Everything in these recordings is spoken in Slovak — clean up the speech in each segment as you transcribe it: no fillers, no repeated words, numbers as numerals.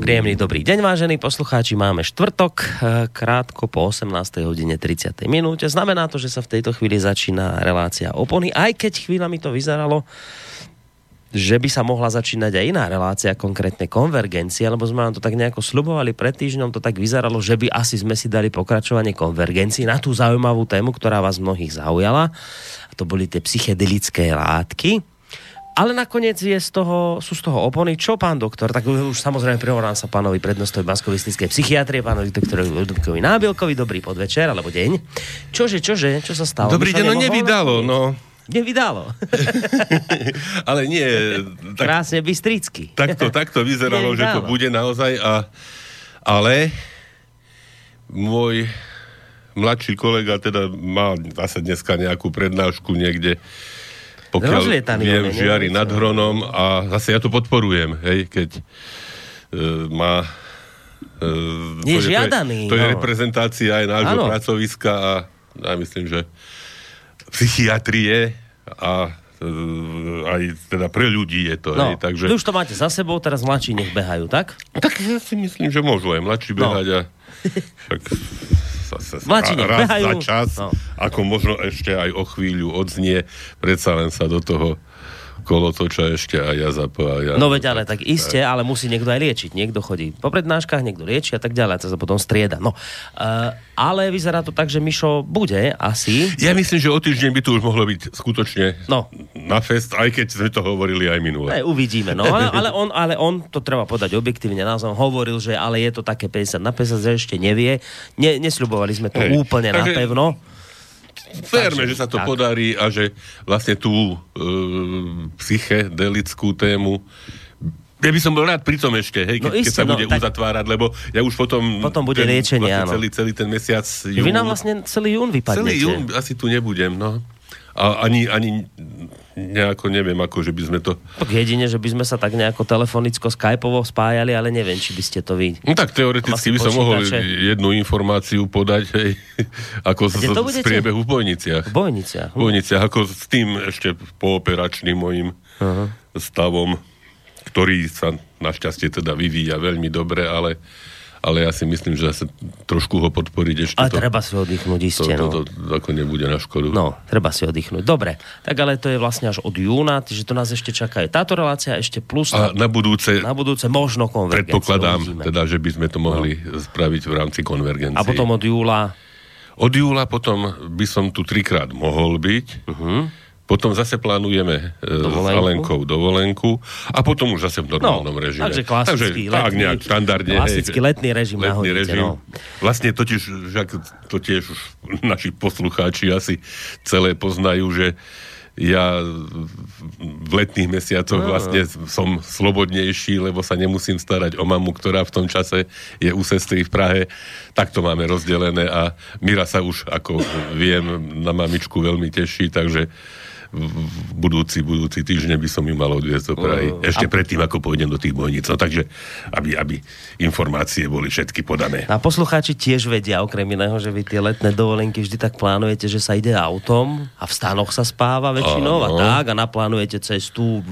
Príjemný dobrý deň, vážení poslucháči. Máme štvrtok, krátko po 18:30. Znamená to, že sa v tejto chvíli začína relácia Opony, aj keď chvíľami to vyzeralo, že by sa mohla začínať aj iná relácia, konkrétne Konvergencia, lebo sme vám to tak nejako sľubovali pred týždňom, to tak vyzeralo, že by asi sme si dali pokračovanie Konvergencii na tú zaujímavú tému, ktorá vás mnohých zaujala. A to boli tie psychedelické látky. Ale nakoniec sú z toho opony. Čo, pán doktor? Tak už samozrejme prihovorám sa pánovi prednostovi banskobystrickej psychiatrie, pánovi doktorovi Ludvíkovi Nábelkovi. Dobrý podvečer, alebo deň. Čože? Čo sa stalo? Dobrý deň, nevydalo. Ale nie. Tak, krásne bystricky. Takto vyzeralo, že to bude naozaj. Ale môj mladší kolega teda má zase dneska nejakú prednášku niekde, pokiaľ viem, v Žiari nad Hronom, a zase ja to podporujem, hej, keď má... To je reprezentácia aj nášho pracoviska a ja myslím, že psychiatrie a aj teda pre ľudí je to, hej, takže... Už to máte za sebou, teraz mladší nech behajú, tak? Tak ja si myslím, že môžu aj mladší behať a však... raz za čas, ako možno ešte aj o chvíľu odznie, predsa len sa do toho kolotoča ešte aj ja zapája. No veď ale tak iste, ale musí niekto aj liečiť. Niekto chodí po prednáškach, niekto lieči a tak ďalej, a to sa potom strieda. No, ale vyzerá to tak, že Mišo bude asi. Ja myslím, že o týždeň by to už mohlo byť skutočne na fest, aj keď sme to hovorili aj minule. Uvidíme, ale on to treba podať objektívne. Naozaj hovoril, že ale je to také 50 na 50, že ešte nevie. Nesľubovali sme to úplne napevno. Verme, že sa to podarí a že vlastne tú psychedelickú tému, ja by som bol rád pri tom ešte, hej, keď sa bude uzatvárať, lebo ja už potom bude liečenie, vlastne celý ten mesiac jún. Vy nám vlastne celý jún vypadnete. Celý jún asi tu nebudem, A ani nejako neviem, ako, že by sme to... Tak jedine, že by sme sa tak nejako telefonicko, skypovo spájali, ale neviem, či by ste to vy... No tak teoreticky by som mohol jednu informáciu podať, hej, ako z priebehu v Bojniciach. V Bojniciach, ako s tým ešte pooperačným mojim stavom, ktorý sa našťastie teda vyvíja veľmi dobre, ale ja si myslím, že sa trošku ho podporiť ešte. Ale treba si oddychnúť iste. To ako nebude na škodu. Treba si oddychnúť. Dobre. Tak ale to je vlastne až od júna, že to nás ešte čaká. Táto relácia ešte plus... A na budúce možno Konvergenciu. Predpokladám, teda, že by sme to mohli spraviť v rámci Konvergencie. A potom od júla? Od júla potom by som tu 3-krát mohol byť. Potom zase plánujeme s Alenkou dovolenku a potom už zase v normálnom režime. Takže klasický letný režim nahodíte. Vlastne totiž, to tiež už naši poslucháči asi celé poznajú, že ja v letných mesiacoch vlastne som slobodnejší, lebo sa nemusím starať o mamu, ktorá v tom čase je u sestry v Prahe. Tak to máme rozdelené a Mira sa už, ako viem, na mamičku veľmi teší, takže v budúci týždeň by som ju mal odviezť do Prahy. Ešte predtým, ako pôjdem do tých Bojníc. No, takže, aby informácie boli všetky podané. A poslucháči tiež vedia, okrem iného, že vy tie letné dovolenky vždy tak plánujete, že sa ide autom a v stanoch sa spáva väčšinou a naplánujete cestu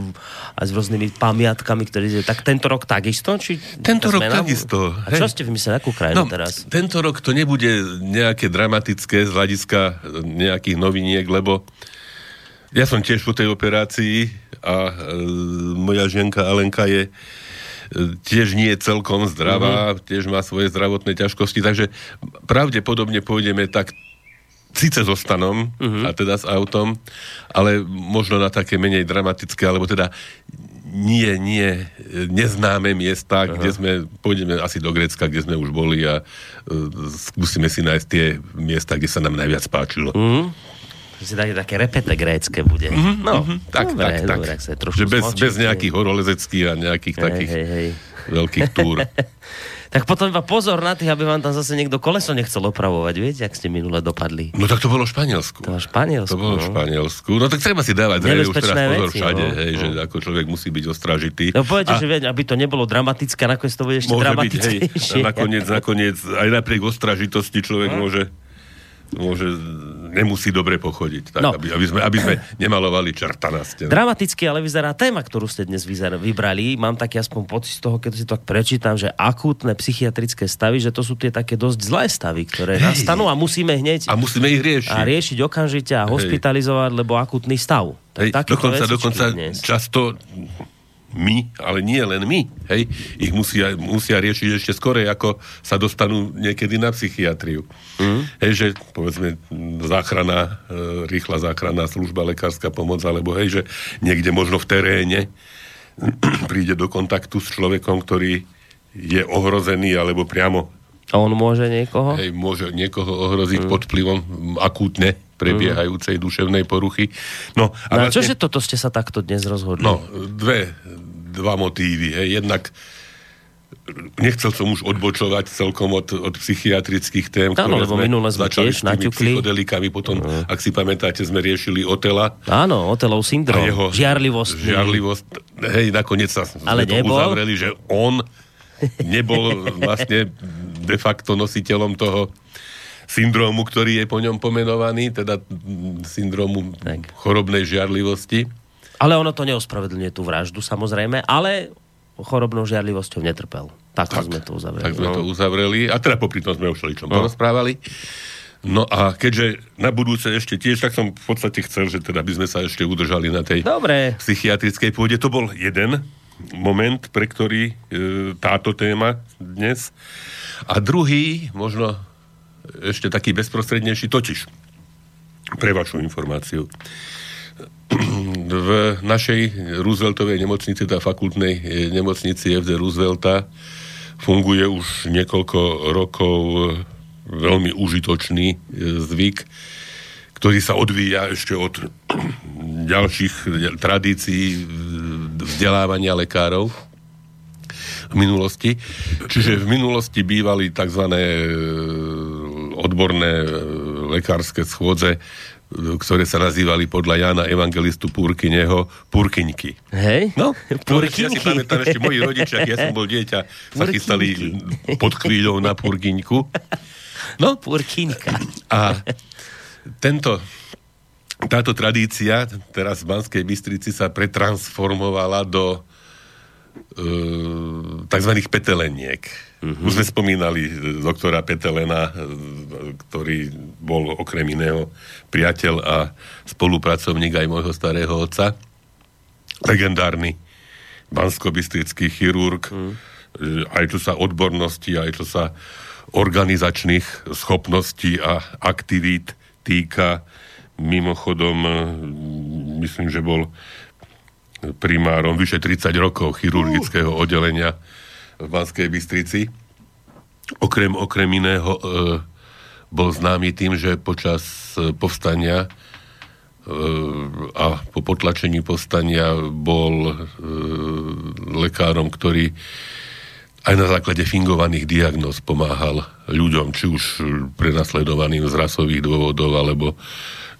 a s rôznymi pamiatkami, ktoré... Tak tento rok takisto? Takisto. A čo ste vymysleli, akú krajinu teraz? Tento rok to nebude nejaké dramatické z hľadiska nejakých noviniek, lebo ja som tiež po tej operácii a moja ženka Alenka je tiež nie celkom zdravá, tiež má svoje zdravotné ťažkosti, takže pravdepodobne pôjdeme tak síce so stanom a teda s autom, ale možno na také menej dramatické, alebo teda nie neznáme miesta, kde sme, pôjdeme asi do Grécka, kde sme už boli a skúsime si nájsť tie miesta, kde sa nám najviac páčilo. Že si také repete grécke bude. Tak. Dobre, že bez nejakých horolezeckých a nejakých takých veľkých túr. Tak potom iba pozor na tých, aby vám tam zase niekto koleso nechcel opravovať, viete, ak ste minule dopadli. No tak to bolo v Španielsku. No tak treba si dávať už teraz pozor všade, že ako človek musí byť ostražitý. No povedete, že aby to nebolo dramatické, nakoniec to bude ešte dramatickejšie. Nakoniec aj napriek ostražitosti človek môže nemusí dobre pochodiť. Tak, no. aby sme nemalovali čerta na stene. Dramaticky, ale vyzerá téma, ktorú ste dnes vybrali. Mám taký aspoň pocit z toho, keď si to tak prečítam, že akútne psychiatrické stavy, že to sú tie také dosť zlé stavy, ktoré nastanú a musíme hneď... A musíme ich riešiť. A riešiť okamžite a hospitalizovať, lebo akútny stav. Dokonca často... my, ale nie len my, hej, ich musia riešiť ešte skorej, ako sa dostanú niekedy na psychiatriu. Hej, že povedzme záchrana, rýchla záchranná služba, lekárska pomoc, alebo hej, že niekde možno v teréne príde do kontaktu s človekom, ktorý je ohrozený, alebo priamo... A on môže niekoho? Hej, môže niekoho ohroziť pod vplyvom akútne prebiehajúcej duševnej poruchy. No, a no vlastne, čože toto ste sa takto dnes rozhodli? No, dva motívy. Hej. Jednak nechcel som už odbočovať celkom od psychiatrických tém, ktoré sme začali s tými psychodelikami. Potom, ak si pamätáte, sme riešili Otela. Áno, Otelov syndrom. A jeho žiarlivosť. Hej, nakoniec sa uzavreli, že on nebol vlastne de facto nositeľom toho syndrómu, ktorý je po ňom pomenovaný, teda syndrómu chorobnej žiarlivosti. Ale ono to neospravedlňuje tú vraždu, samozrejme, ale chorobnou žiarlivosťou netrpel. Tak sme to uzavreli. A teda popri tom sme o všeličom porozprávali. No a keďže na budúce ešte tiež, tak som v podstate chcel, že teda by sme sa ešte udržali na tej psychiatrickej pôde. To bol jeden moment, pre ktorý táto téma dnes. A druhý, možno ešte taký bezprostrednejší, totiž pre vašu informáciu. V našej Rooseveltovej nemocnici, tá fakultnej nemocnici F.D. Roosevelta, funguje už niekoľko rokov veľmi užitočný zvyk, ktorý sa odvíja ešte od ďalších tradícií vzdelávania lekárov v minulosti. Čiže v minulosti bývali takzvané odborné lekárske schôdze, ktoré sa nazývali podľa Jána Evangelistu Purkyneho Purkyňky. Hej? No, Purkyňky. Ja si pamätám, ešte moji rodičia, keď ja som bol dieťa, sa chystali pod chvíľou na Purkyňku. No, Purkyňka. A táto tradícia teraz v Banskej Bystrici sa pretransformovala do takzvaných peteleniek. Už sme spomínali doktora Petelena, ktorý bol okrem iného priateľ a spolupracovník aj môjho starého otca. Legendárny banskobystrický chirurg. Aj čo sa odbornosti, aj čo sa organizačných schopností a aktivít týka. Mimochodom, myslím, že bol primárom vyše 30 rokov chirurgického oddelenia v Banskej Bystrici. Okrem iného bol známy tým, že počas povstania a po potlačení povstania bol lekárom, ktorý aj na základe fingovaných diagnóz pomáhal ľuďom, či už prenasledovaným z rasových dôvodov, alebo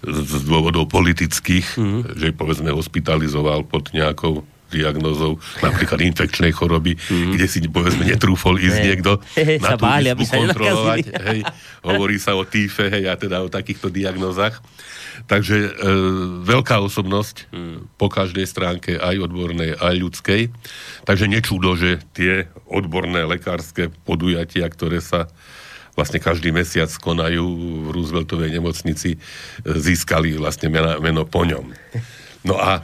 z dôvodov politických, že povedzme hospitalizoval pod nejakou diagnózou, napríklad infekčnej choroby, kde si povedzme netrúfol ísť niekto na tú izbu kontrolovať. Hej, hovorí sa o týfe, hej, a teda o takýchto diagnózach. Takže veľká osobnosť po každej stránke, aj odbornej, aj ľudskej. Takže nečudo, že tie odborné lekárske podujatia, ktoré sa vlastne každý mesiac konajú v Rooseveltovej nemocnici, získali vlastne meno po ňom. No a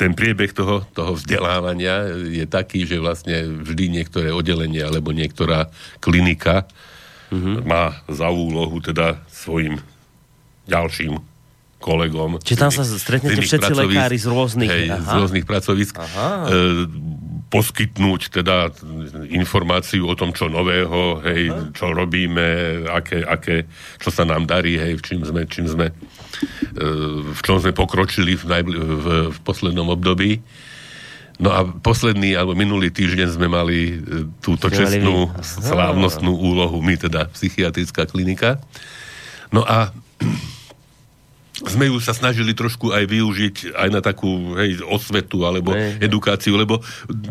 ten priebeh toho vzdelávania je taký, že vlastne vždy niektoré oddelenie alebo niektorá klinika má za úlohu teda svojim ďalším kolegom. Čiže tam sa stretnete všetci lekári z rôznych pracovisk. Poskytnúť teda informáciu o tom, čo nového, hej, čo robíme, čo sa nám darí, hej, v čom sme pokročili v poslednom období. No a posledný, alebo minulý týždeň sme mali túto čestnú, slávnostnú úlohu, my teda psychiatrická klinika. No a sme ju sa snažili trošku aj využiť aj na takú, hej, osvetu alebo edukáciu, lebo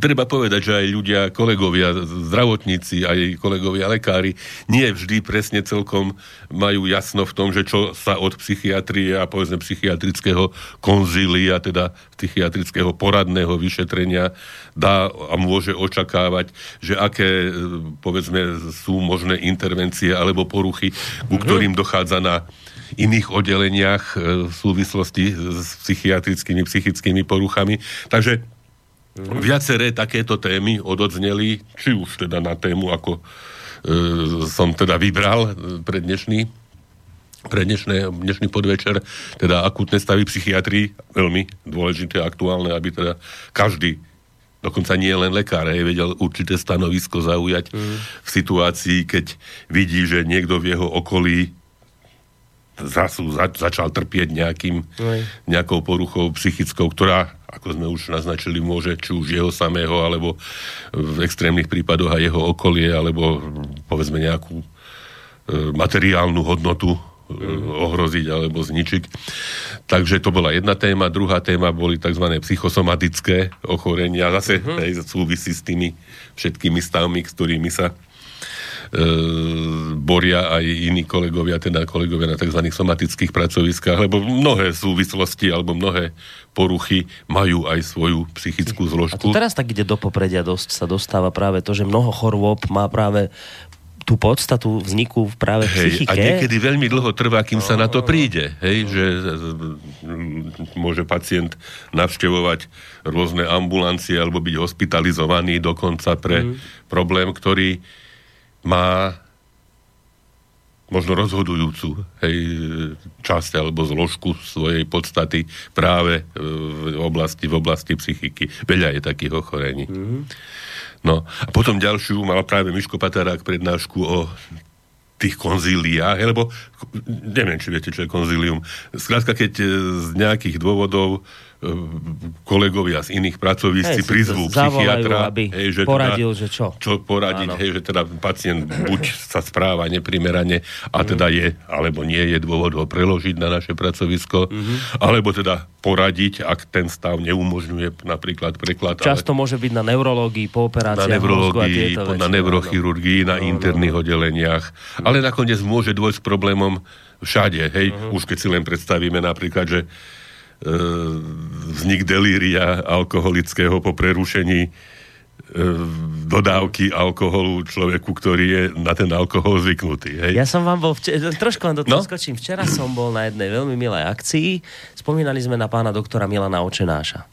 treba povedať, že aj ľudia, kolegovia zdravotníci, aj kolegovia lekári nie vždy presne celkom majú jasno v tom, že čo sa od psychiatrie a povedzme psychiatrického konzília, teda psychiatrického poradného vyšetrenia dá a môže očakávať, že aké povedzme sú možné intervencie alebo poruchy, ku ktorým dochádza na iných oddeleniach v súvislosti s psychiatrickými, psychickými poruchami. Takže viaceré takéto témy ododzneli, či už teda na tému, ako som teda vybral pre dnešný podvečer, teda akútne stavy psychiatrii, veľmi dôležité a aktuálne, aby teda každý, dokonca nie len lekár, vedel určité stanovisko zaujať v situácii, keď vidí, že niekto v jeho okolí začal trpieť nejakou poruchou psychickou, ktorá, ako sme už naznačili, môže či už jeho samého, alebo v extrémnych prípadoch aj jeho okolie, alebo povedzme nejakú materiálnu hodnotu ohroziť alebo zničiť. Takže to bola jedna téma. Druhá téma boli tzv. Psychosomatické ochorenia. Zase aj súvisí s tými všetkými stavmi, s ktorými sa boria aj iní kolegovia, teda kolegovia na tzv. Somatických pracoviskách, lebo mnohé súvislosti alebo mnohé poruchy majú aj svoju psychickú zložku. A teraz tak ide do popredia, dosť sa dostáva práve to, že mnoho chorôb má práve tú podstatu vzniku práve psychike. A niekedy veľmi dlho trvá, kým sa na to príde. Hej, že môže pacient navštevovať rôzne ambulancie alebo byť hospitalizovaný dokonca pre problém, ktorý má možno rozhodujúcu časť alebo zložku svojej podstaty práve v oblasti psychiky. Veľa je takých ochorení. No a potom ďalšiu mal práve Miško Patarák prednášku o tých konzíliách, lebo neviem, či viete, čo je konzílium. Skrátka, keď z nejakých dôvodov kolegovia z iných pracovíc si prizvú psychiatra, že poradil, teda, že čo poradiť, že teda pacient buď sa správa neprimerane a teda je, alebo nie je dôvod ho preložiť na naše pracovisko, alebo teda poradiť, ak ten stav neumožňuje napríklad preklad. Často môže byť na neurológii, po operáciách mozgu a tieto veci. Na neurochirurgii, na interných oddeleniach. Ale nakoniec môže dôjsť s problémom všade, už keď si len predstavíme napríklad, že vznik delíria alkoholického po prerušení dodávky alkoholu človeku, ktorý je na ten alkohol zvyknutý. Hej? Ja som vám bol, trošku vám do toho skočím, včera som bol na jednej veľmi milej akcii, spomínali sme na pána doktora Milana Očenáša.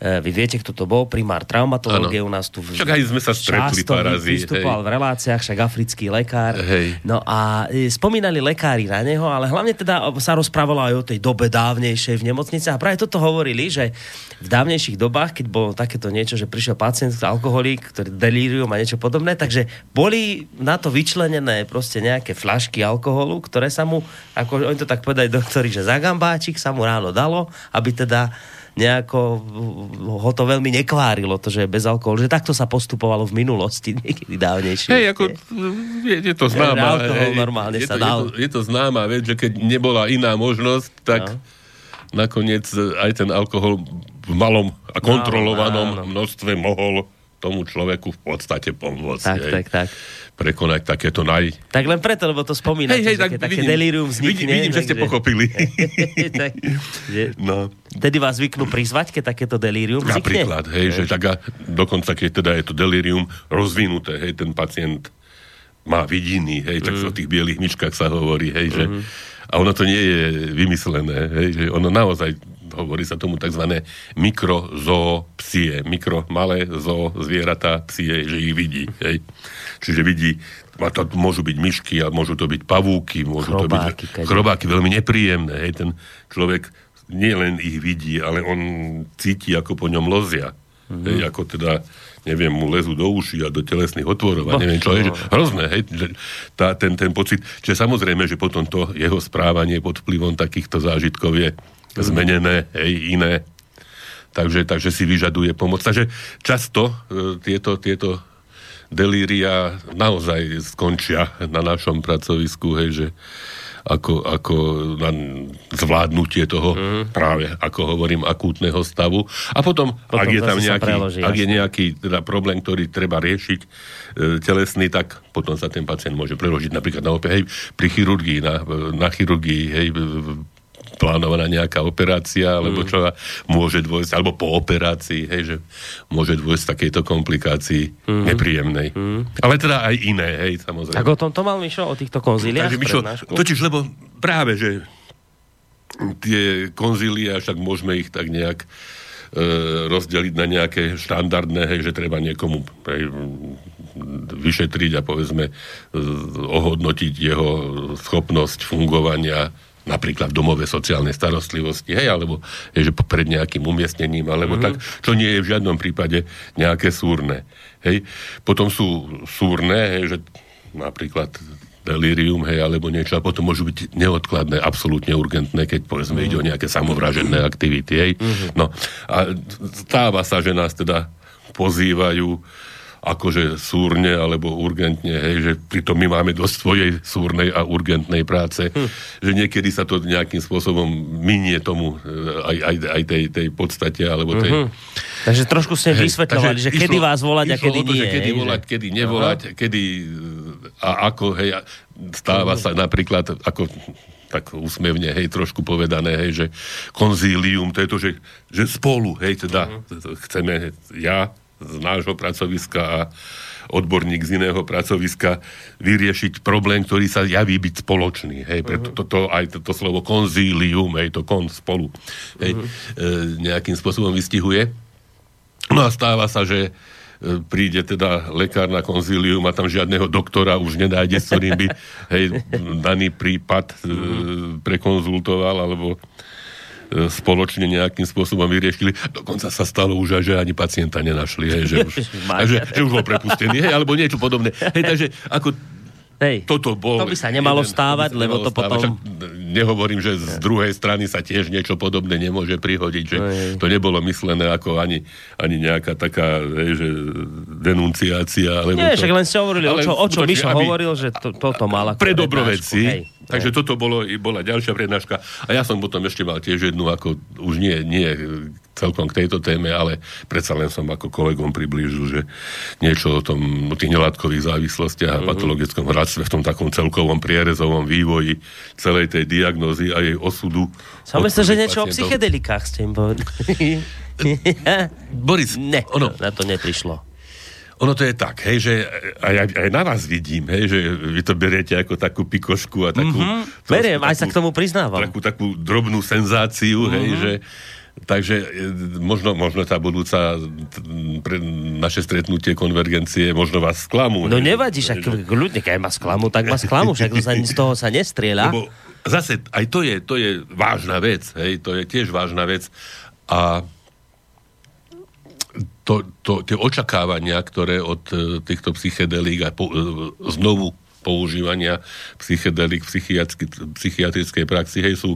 Vy viete, kto to bol, primár traumatológie u nás tu. Však aj sme sa stretli pár razy. Vystupoval v reláciách, však africký lekár. Hej. No a spomínali lekári na neho, ale hlavne teda sa rozprávalo aj o tej dobe dávnejšej v nemocnici a práve toto hovorili, že v dávnejších dobách, keď bolo takéto niečo, že prišiel pacient alkoholík, ktorý delírium a niečo podobné, takže boli na to vyčlenené proste nejaké fľašky alkoholu, ktoré sa mu, ako oni to tak povedali doktori, že za gambáčik sa mu ráno dalo, aby teda nejako ho to veľmi nekvárilo, to, že je bez alkoholu, že takto sa postupovalo v minulosti, niekedy dávnejšie. Hej, ako je to známa. Alkohol normálne sa dal. Je to známa vec, že keď nebola iná možnosť, tak nakoniec aj ten alkohol v malom a kontrolovanom množstve mohol tomu človeku v podstate pomôcť. Tak. Prekonať takéto Tak len preto, lebo to spomínate, že tak také delirium vznikne. Vidím, že ste pochopili. Tedy vás zvyknú prizvať, keď takéto delirium vznikne? Napríklad, že tak a dokonca, keď teda je to delirium rozvinuté, ten pacient má vidiny, tak o tých bielých myčkách sa hovorí, že a ono to nie je vymyslené, že ono naozaj hovorí sa tomu tzv. Mikrozoopsie. Malé zoo zvieratá psie, že ich vidí. Hej. Čiže vidí, a to môžu byť myšky, a môžu to byť pavúky, môžu chrobáky, to byť chrobáky, veľmi nepríjemné. Hej. Ten človek nielen ich vidí, ale on cíti, ako po ňom lozia. Hej, ako teda, neviem, mu lezu do uši a do telesných otvorov a neviem čo je, že hrozné, hej, ten pocit, že samozrejme, že potom to jeho správanie pod vplyvom takýchto zážitkov je zmenené, iné. Takže si vyžaduje pomoc. Takže často tieto delíria naozaj skončia na našom pracovisku, že ako na zvládnutie toho práve, ako hovorím, akútneho stavu. A potom ak je tam nejaký, preloží, ak je nejaký teda problém, ktorý treba riešiť telesný, tak potom sa ten pacient môže preložiť napríklad na opäť, hej, pri chirurgii, na chirurgii, hej, plánovaná nejaká operácia, alebo čo môže dôjsť, alebo po operácii, hej, že môže dôjsť takejto komplikácii nepríjemnej. Ale teda aj iné, hej, samozrejme. Tak o tom to mal Mišo, o týchto konzíliách? Takže Mišo, totiž, lebo práve, že tie konzília, však môžeme ich tak nejak rozdeliť na nejaké štandardné, hej, že treba niekomu vyšetriť a povedzme ohodnotiť jeho schopnosť fungovania napríklad v domove sociálnej starostlivosti, hej, alebo hej, že pred nejakým umiestnením, alebo tak, čo nie je v žiadnom prípade nejaké súrne. Hej. Potom sú súrne, hej, že napríklad delirium, hej, alebo niečo, a potom môžu byť neodkladné, absolútne urgentné, keď povedzme ide o nejaké samovražené aktivity, hej. No, a stáva sa, že nás teda pozývajú akože súrne alebo urgentne, hej, že pritom my máme dosť svojej súrnej a urgentnej práce, že niekedy sa to nejakým spôsobom minie tomu aj tej podstate, alebo tej... Takže trošku ste vysvetľovali, že kedy vás volať a kedy nie. Kedy volať, kedy nevolať, kedy a ako, hej, stáva sa napríklad, ako tak úsmevne, hej, trošku povedané, hej, že konzílium, to je to, že spolu, hej, teda chceme, ja z nášho pracoviska a odborník z iného pracoviska vyriešiť problém, ktorý sa javí byť spoločný. Hej, preto to slovo konzílium, hej, to kon spolu, hej, nejakým spôsobom vystihuje. No a stáva sa, že príde teda lekár na konzílium a tam žiadneho doktora už nenájde, s ktorým by hej, daný prípad prekonzultoval, alebo spoločne nejakým spôsobom vyriešili. Dokonca sa stalo už, že ani pacienta nenašli, hej, že už, že už bol prepustený, hej, alebo niečo podobné. Hej, takže ako hej, toto bol... To by sa nemalo stávať, lebo to potom... Však nehovorím, že z druhej strany sa tiež niečo podobné nemôže prihodiť, že to nebolo myslené ako ani nejaká taká, hej, že denunciácia, alebo nie, to... však len ste hovorili, o čo Mišo hovoril, že toto mala... Pre dobroveci, hej. Takže toto bola ďalšia prednáška. A ja som potom ešte mal tiež jednu, ako už nie celkom k tejto téme, ale predsa len som ako kolegom priblížil, že niečo o tých nelátkových závislostiach a patologickom hráčstve v tom takom celkovom prierezovom vývoji celej tej diagnózy a jej osudu. Sám sa, že niečo o psychedelikách ste im povedali. Boris, na to neprišlo. Ono to je tak, hej, že aj na vás vidím, hej, že vy to beriete ako takú pikošku a takú... Beriem, aj sa k tomu priznávam. Takú drobnú senzáciu, hej, že... Takže možno tá budúca pre naše stretnutie konvergencie možno vás sklamú. No nevadí, však ľudne, keď ma sklamú, tak ma sklamú, však z toho sa nestrieľa. Lebo zase, aj to je vážna vec, hej, to je tiež vážna vec. A tie očakávania, ktoré od týchto psychedelík a znovu používania psychedelik v psychiatrickej praxi, hej, sú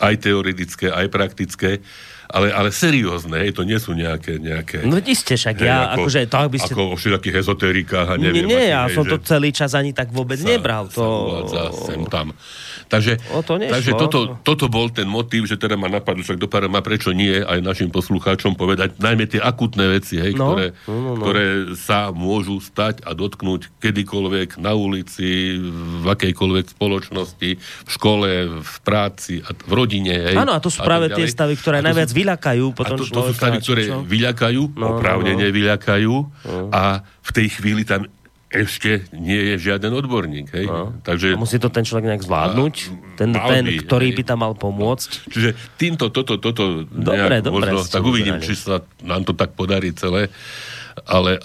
aj teoretické, aj praktické, ale seriózne, hej, to nie sú nejaké... No iste, však hej, ja, akože to, aby ste... Ako o všetkých ezoterikách a neviem... Nie, ja som to celý čas ani tak vôbec nebral. Sem tam. Takže toto bol ten motív, že teda ma napadlo, však dopadlo ma, prečo nie aj našim poslucháčom povedať, najmä tie akutné veci, hej, ktoré sa môžu stať a dotknúť kedykoľvek, na ulici, v akejkoľvek spoločnosti, v škole, v práci, v rodine, hej. Áno, a to sú práve tie stavy, ktoré najviac vyľakajú potom človeka. To sú stavy, ktoré vyľakajú, oprávnene vyľakajú a v tej chvíli tam ešte nie je žiaden odborník. Hej? Takže, musí to ten človek nejak zvládnuť? Ten ktorý by tam mal pomôcť? Čiže týmto toto nejak dobre, možno, tak uvidím, či sa nám to tak podarí celé, ale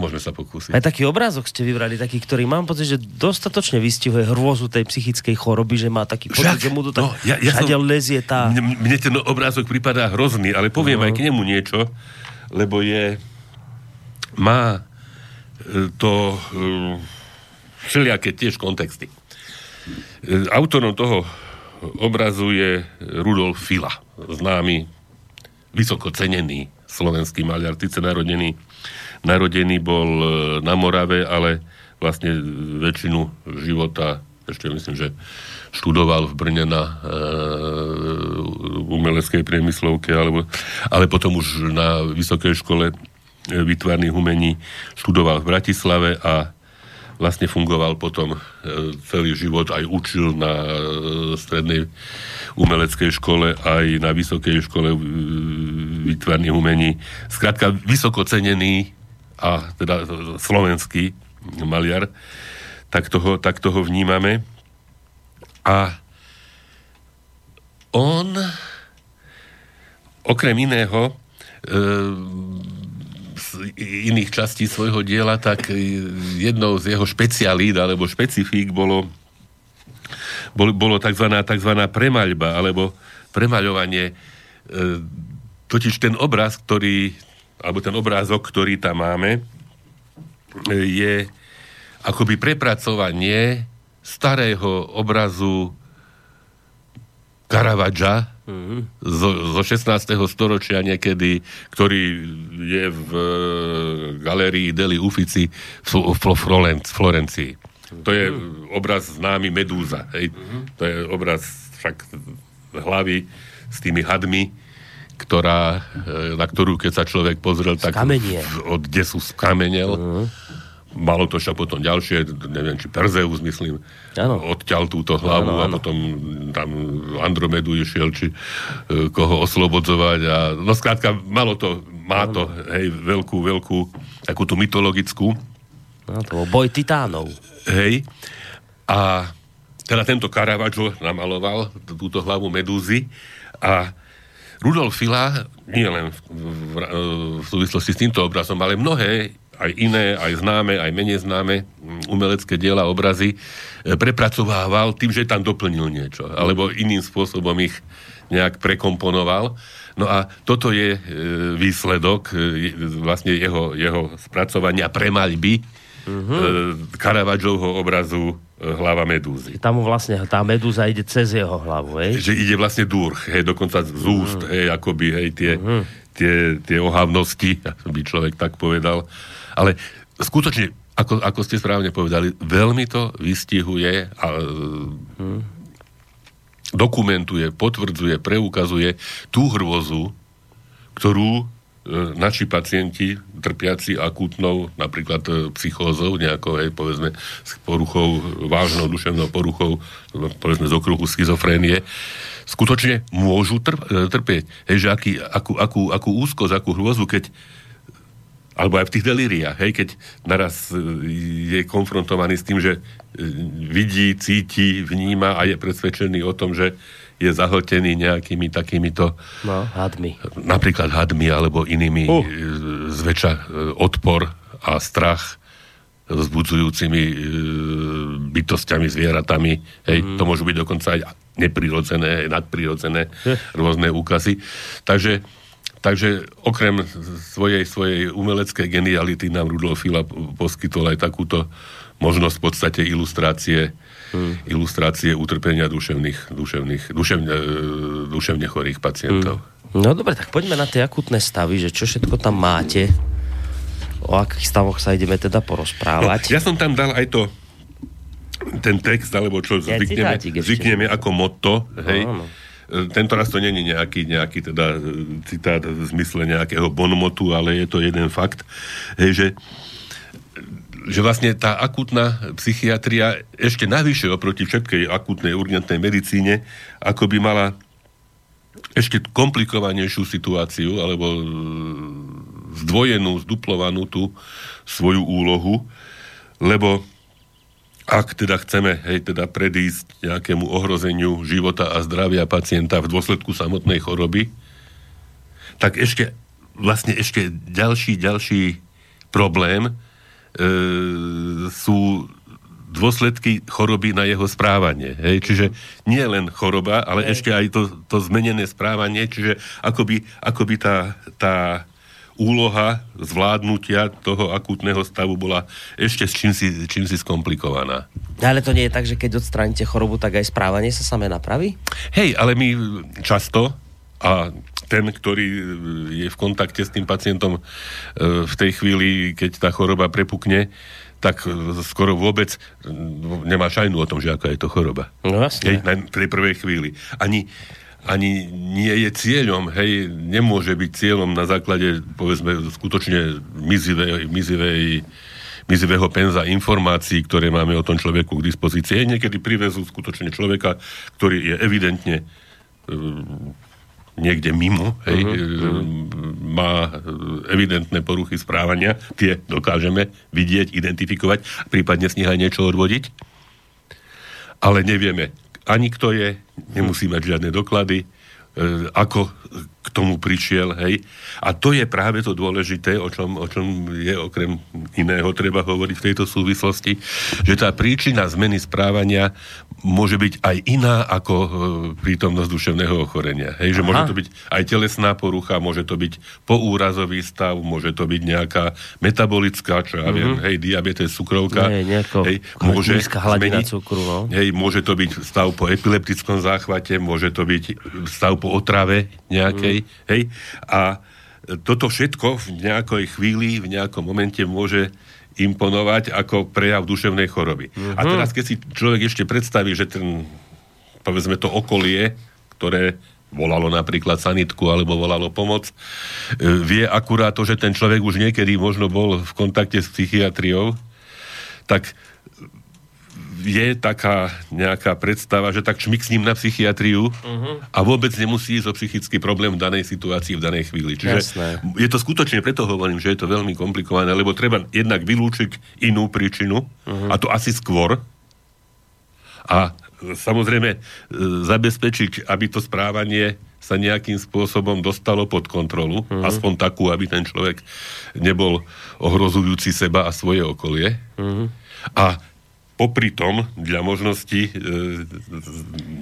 môžeme sa pokúsiť. Aj taký obrázok ste vybrali, taký, ktorý mám pocit, že dostatočne vystihuje hrôzu tej psychickej choroby, že má taký pocit, že mu to tak všade lezie tá... Mne ten obrázok pripadá hrozný, ale poviem aj k nemu niečo, lebo má to všelijaké tiež kontexty. Autorom toho obrazu je Rudolf Fila, známy, vysoko cenený slovenský maliar, síce narodený bol na Morave, ale vlastne väčšinu života ešte myslím, že študoval v Brne na umeleckej priemyslovke, ale potom už na Vysokej škole výtvarných umení študoval v Bratislave a vlastne fungoval potom celý život, aj učil na strednej umeleckej škole, aj na Vysokej škole výtvarných umení. Skrátka vysoko cenený a teda slovenský maliar. Tak toho vnímame. A on okrem iného z iných častí svojho diela, tak jednou z jeho špecialít alebo špecifík bolo takzvaná premaľba alebo premaľovanie. Totiž ten obraz, ten obrázok, ktorý tam máme, je akoby prepracovanie starého obrazu Caravaggia zo 16. storočia niekedy, ktorý je v galérii degli Uffizi v Florencii. To je obraz známy Medúza. Hej? To je obraz však hlavy s tými hadmi, na ktorú keď sa človek pozrel, tak od desu skamenel. Malo to však potom ďalšie, neviem, či Perseus, myslím, odťal túto hlavu a potom tam Andromedu išiel, či koho oslobodzovať. Skrátka, má to, hej, veľkú, takú tú mytologickú. To boj titánov. Hej. A teda tento Caravaggio namaloval túto hlavu Medúzy a Rudolf Fila, nie len v súvislosti s týmto obrazom, ale mnohé aj iné, aj známe, aj menej známe umelecké diela, obrazy prepracovával tým, že tam doplnil niečo, alebo iným spôsobom ich nejak prekomponoval. No a toto je výsledok vlastne jeho spracovania premaľby Caravaggiovho obrazu Hlava Medúzy. Tam vlastne tá Medúza ide cez jeho hlavu, hej? Že ide vlastne durch, hej, dokonca z úst, hej, akoby, hej, tie ohavnosti, by človek tak povedal. Ale skutočne, ako ste správne povedali, veľmi to vystihuje a dokumentuje, potvrdzuje, preukazuje tú hrôzu, ktorú naši pacienti, trpiaci akútnou, napríklad psychózou nejakou, povedzme, s poruchou, vážnou duševnou poruchou, povedzme, z okruhu schizofrénie, skutočne môžu trpieť. Hej, že akú úzkosť, akú hrôzu, keď alebo aj v tých delíriách, hej, keď naraz je konfrontovaný s tým, že vidí, cíti, vníma a je presvedčený o tom, že je zahltený nejakými takýmito hadmi. Napríklad hadmi alebo inými zväčša odpor a strach vzbudzujúcimi bytosťami, zvieratami. Hej, to môžu byť dokonca aj neprirodzené, nadprirodzené rôzne úkazy. Takže okrem svojej umeleckej geniality nám Rudolf Fila poskytol aj takúto možnosť v podstate ilustrácie utrpenia duševne chorých pacientov. No dobre, tak poďme na tie akutné stavy, že čo všetko tam máte, o akých stavoch sa ideme teda porozprávať. No, ja som tam dal aj ten text, alebo čo zvykneme ako motto, hej. No. Tentoraz to není nejaký teda citát v zmysle nejakého bonmotu, ale je to jeden fakt, hej, že vlastne tá akútna psychiatria ešte navyše oproti všetkej akútnej urgentnej medicíne ako by mala ešte komplikovanejšiu situáciu alebo zdvojenú, zduplovanú tú svoju úlohu, lebo ak teda chceme, hej, teda predísť nejakému ohrozeniu života a zdravia pacienta v dôsledku samotnej choroby, tak ešte ďalší problém sú dôsledky choroby na jeho správanie. Hej. Čiže nie len choroba, ale ešte aj to zmenené správanie, čiže akoby tá úloha zvládnutia toho akútneho stavu bola ešte s čím si skomplikovaná. Ale to nie je tak, že keď odstránite chorobu, tak aj správanie sa samé napraví? Hej, ale my často, a ten, ktorý je v kontakte s tým pacientom v tej chvíli, keď tá choroba prepukne, tak skoro vôbec nemá šajnu o tom, že aká je to choroba. No jasne. V tej prvej chvíli. Ani nie je cieľom, hej, nemôže byť cieľom na základe, povedzme, skutočne mizivého penza informácií, ktoré máme o tom človeku k dispozícii. Hej, niekedy privezú skutočne človeka, ktorý je evidentne niekde mimo, hej, má evidentné poruchy správania, tie dokážeme vidieť, identifikovať, prípadne z nich aj niečo odvodiť, ale nevieme ani kto je, nemusí mať žiadne doklady, ako k tomu prišiel, hej. A to je práve to dôležité, o čom je okrem iného treba hovoriť v tejto súvislosti, že tá príčina zmeny správania môže byť aj iná ako prítomnosť duševného ochorenia, hej. Že môže to byť aj telesná porucha, môže to byť poúrazový stav, môže to byť nejaká metabolická, čo ja viem, hej, diabetes, cukrovka, hej, môže nízka hladina cukru, no? Hej, môže to byť stav po epileptickom záchvate, môže to byť stav po otrave nejakej, hej, a toto všetko v nejakej chvíli, v nejakom momente môže imponovať ako prejav duševnej choroby. A teraz, keď si človek ešte predstaví, že ten, povedzme, to okolie, ktoré volalo napríklad sanitku, alebo volalo pomoc, vie akurát to, že ten človek už niekedy možno bol v kontakte s psychiatriou, tak je taká nejaká predstava, že tak čmik s ním na psychiatriu a vôbec nemusí ísť o psychický problém v danej situácii, v danej chvíli. Čiže je to skutočne, preto hovorím, že je to veľmi komplikované, lebo treba jednak vylúčiť inú príčinu a to asi skôr a samozrejme zabezpečiť, aby to správanie sa nejakým spôsobom dostalo pod kontrolu, aspoň takú, aby ten človek nebol ohrozujúci seba a svoje okolie. A popri tom, dla možnosti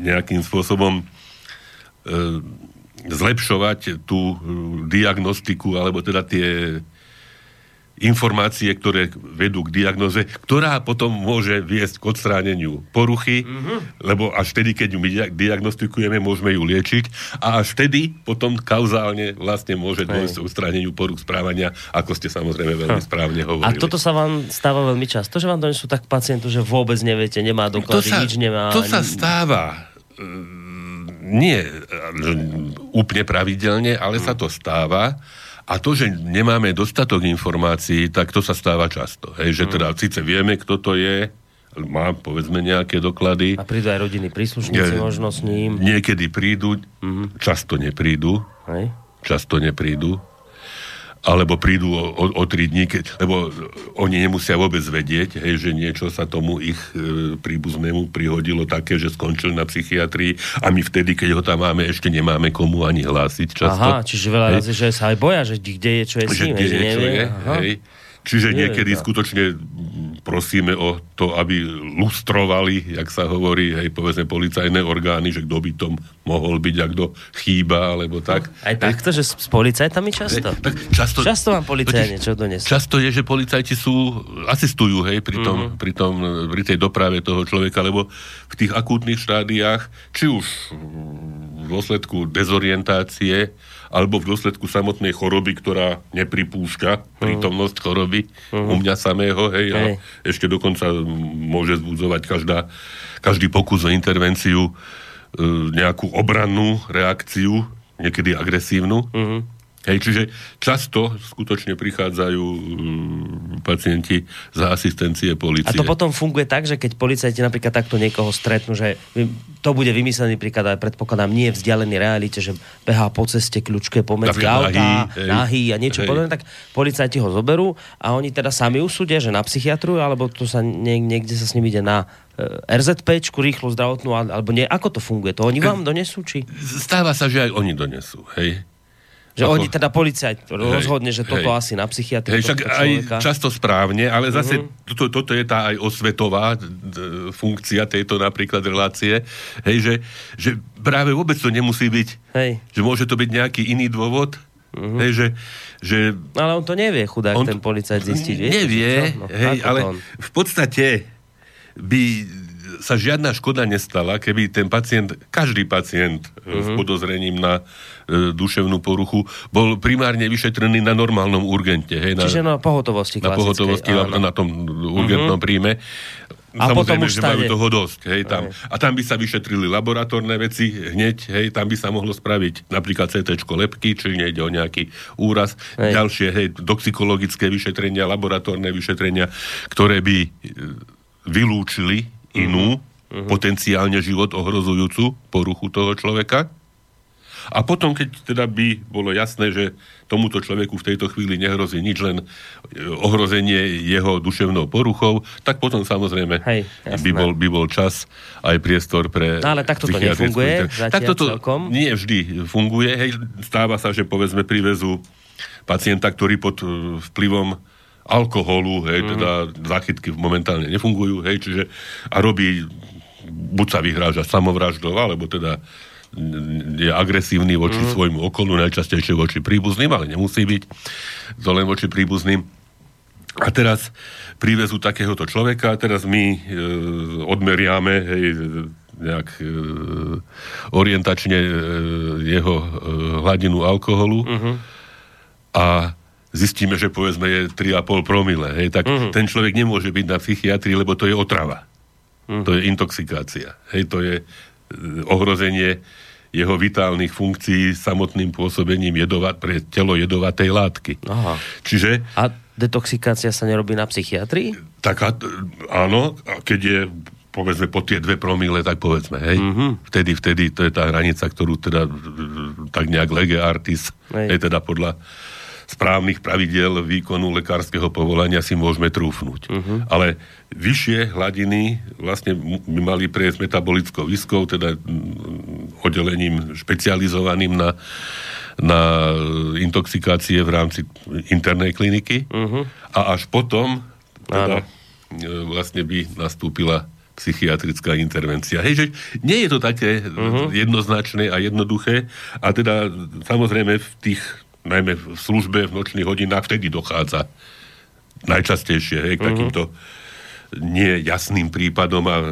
nejakým spôsobom zlepšovať tú diagnostiku, alebo teda tie informácie, ktoré vedú k diagnoze, ktorá potom môže viesť k odstráneniu poruchy, lebo až vtedy, keď ju my diagnostikujeme, môžeme ju liečiť a až vtedy potom kauzálne vlastne môže dôjsť k odstráneniu poruch správania, ako ste samozrejme veľmi správne hovorili. A toto sa vám stáva veľmi často, že vám donesú tak pacientu, že vôbec neviete, nemá doklady, nič nemá. To sa stáva nie úplne pravidelne, ale sa to stáva. A to, že nemáme dostatok informácií, tak to sa stáva často. Hej, že teda síce vieme, kto to je, má povedzme nejaké doklady. A prídu aj rodiny príslušníci možno s ním. Niekedy prídu, často neprídu. Hej. Často neprídu. Alebo prídu o 3 dní, lebo oni nemusia vôbec vedieť, hej, že niečo sa tomu ich príbuznému prihodilo také, že skončil na psychiatrii a my vtedy, keď ho tam máme, ešte nemáme komu ani hlásiť často. Aha, čiže veľa razy, že sa aj boja, že kde je, čo je s ním, že nevie. Čiže niekedy skutočne prosíme o to, aby lustrovali, jak sa hovorí, hej, povedzme, policajné orgány, že kto by tom mohol byť a kto chýba, alebo tak. Aj takto, že s policajtami často? Tak často vám policaj niečo donesú. Často je, že policajti asistujú, hej, pri tej doprave toho človeka, lebo v tých akútnych štádiách, či už v dôsledku dezorientácie, alebo v dôsledku samotnej choroby, ktorá nepripúšťa prítomnosť choroby u mňa samého, hej, a ešte dokonca môže vzbudzovať každý pokus o intervenciu nejakú obrannú reakciu, niekedy agresívnu. Hej, čiže často skutočne prichádzajú pacienti za asistencie polície. A to potom funguje tak, že keď policajti napríklad takto niekoho stretnú, že to bude vymyslený príklad, ale predpokladám, nie je vzdialený realite, že behá po ceste, kľúčke pomedzi autá, nahý a niečo podobné, tak policajti ho zoberú a oni teda sami usúdia, že na psychiatru, alebo to sa niekde sa s ním ide na RZPčku, rýchlu zdravotnú, alebo nie, ako to funguje? To oni vám donesú, či? Stáva sa, že aj oni donesú, hej. Že oni teda policajt rozhodne, že toto asi na psychiatrii. Hej, však aj často správne, ale zase toto je tá aj osvetová funkcia tejto napríklad relácie, hej, že práve vôbec to nemusí byť, že môže to byť nejaký iný dôvod, hej, že... Ale on to nevie, chudák, ten policajt zistiť. Nevie, hej, ale v podstate by sa žiadna škoda nestala, keby ten pacient, každý pacient s podozrením na duševnú poruchu bol primárne vyšetrený na normálnom urgente. Hej, čiže na pohotovosti klasickej. Na pohotovosti, na tom urgentnom príjme. A samozrejme, potom už že majú toho dosť. Hej, tam. A tam by sa vyšetrili laboratórne veci hneď, hej, tam by sa mohlo spraviť napríklad CT-čko lebky, či nejde o nejaký úraz. Hej. Ďalšie, hej, toxikologické vyšetrenia, laboratórne vyšetrenia, ktoré by vylúčili inú, potenciálne život ohrozujúcu poruchu toho človeka. A potom, keď teda by bolo jasné, že tomuto človeku v tejto chvíli nehrozí nič, len ohrozenie jeho duševnou poruchou, tak potom samozrejme by bol čas aj priestor pre... No ale takto to nefunguje zatiaľ celkom? Nie vždy funguje. Hej, stáva sa, že povedzme privezú pacienta, ktorý pod vplyvom alkoholu, hej, teda záchytky momentálne nefungujú, hej, čiže a robí, buď sa vyhráža samovraždou, alebo teda je agresívny voči svojmu okolu, najčastejšie voči príbuzným, ale nemusí byť to len voči príbuzným. A teraz privezú takéhoto človeka, teraz my odmeriame, hej, nejak orientačne jeho hladinu alkoholu a zistíme, že povedzme je 3,5 promile, hej, tak ten človek nemôže byť na psychiatrii, lebo to je otrava. To je intoxikácia. Hej, to je ohrozenie jeho vitálnych funkcií samotným pôsobením pre telo jedovatej látky. Aha. Čiže... A detoxikácia sa nerobí na psychiatrii? Tak áno, keď je povedzme po tie 2 promile, tak povedzme, hej. Vtedy to je tá hranica, ktorú teda tak nejak lege artis, hej, teda podľa správnych pravidiel výkonu lekárskeho povolania si môžeme trúfnúť. Ale vyššie hladiny vlastne by mali prejsť metabolickou výskou, teda oddelením špecializovaným na intoxikácie v rámci internej kliniky a až potom teda vlastne by nastúpila psychiatrická intervencia. Hej, že nie je to také jednoznačné a jednoduché a teda samozrejme v tých najmä v službe, v nočných hodinách, vtedy dochádza najčastejšie, hej, k takýmto nejasným prípadom a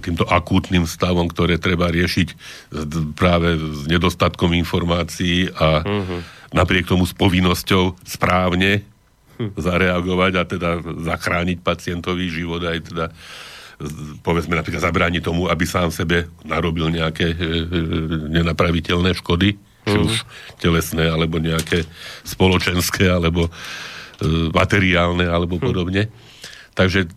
týmto akútnym stavom, ktoré treba riešiť práve s nedostatkom informácií a napriek tomu s povinnosťou správne zareagovať a teda zachrániť pacientový život aj teda povedzme napríklad zabrániť tomu, aby sám sebe narobil nejaké nenapraviteľné škody, či už telesné, alebo nejaké spoločenské, alebo materiálne, alebo podobne. Takže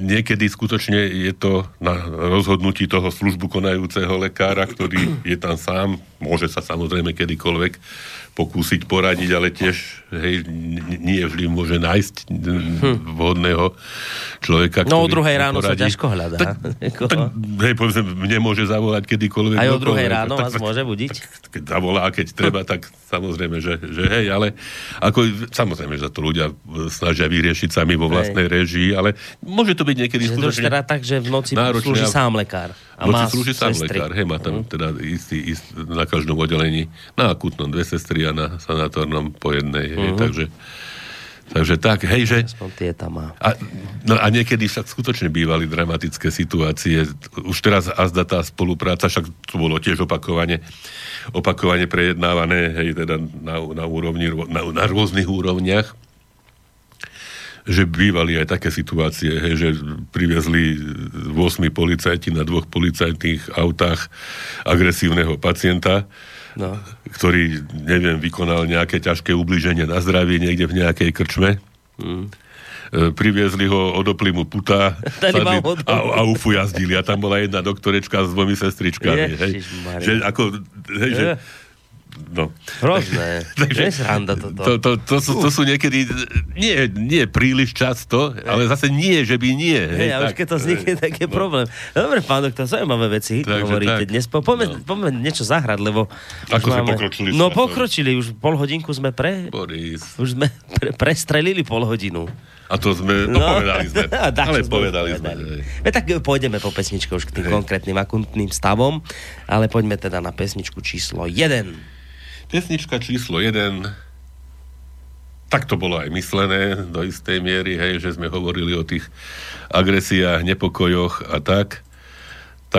niekedy skutočne je to na rozhodnutí toho službu konajúceho lekára, ktorý je tam sám, môže sa samozrejme kedykoľvek pokúsiť poradiť, ale tiež, hej, nie vždy môže nájsť vhodného človeka, ktorý... No o 2:00 ráno poradí. Sa ťažko hľadá. Tak, hej, povedzme, mne môže zavolať kedykoľvek. Aj o 2:00 ráno vás môže budiť? Keď zavolá, keď treba, tak samozrejme, že hej, ale ako, samozrejme, že to ľudia snažia vyriešiť sami vo vlastnej režii, ale môže to byť niekedy skutočne... Tak, že v noci slúži sám lekár. A v noci slúži sám lekár, hej, má tam teda istý, na každom oddelení, na akútnom 2 sestry a na sanatórnom po jednej. Hej, takže tak, hej, že... A niekedy však skutočne bývali dramatické situácie. Už teraz azda tá spolupráca, však to bolo tiež opakovane prejednávané, hej, teda na úrovni, na rôznych úrovniach, že bývali aj také situácie, hej, že priviezli 8 policajti na 2 policajtných autách agresívneho pacienta, ktorý, neviem, vykonal nejaké ťažké ublíženie na zdraví niekde v nejakej krčme. Priviezli ho od oplimu puta a ufu jazdili. A tam bola jedna doktorečka s 2 sestričkami. Hej. Že ako... Hej, že, no. Hrozné. Takže, je sranda toto. To sú niekedy nie príliš často, ale zase nie, že by nie. Hej, a už keď to vznikne, tak je problém. Dobre, pán doktor, zaujímavé veci hovoríte dnes. Poďme niečo zahrať, lebo ako sme pokročili. No pokročili, už pol hodinku sme už sme prestrelili pol hodinu. A to sme, povedali sme. Ale povedali sme. Tak pôjdeme po pesničke už k tým konkrétnym akutným stavom, ale poďme teda na pesničku číslo 1. Pesnička číslo 1 tak to bolo aj myslené do istej miery, hej, že sme hovorili o tých agresiách, nepokojoch a tak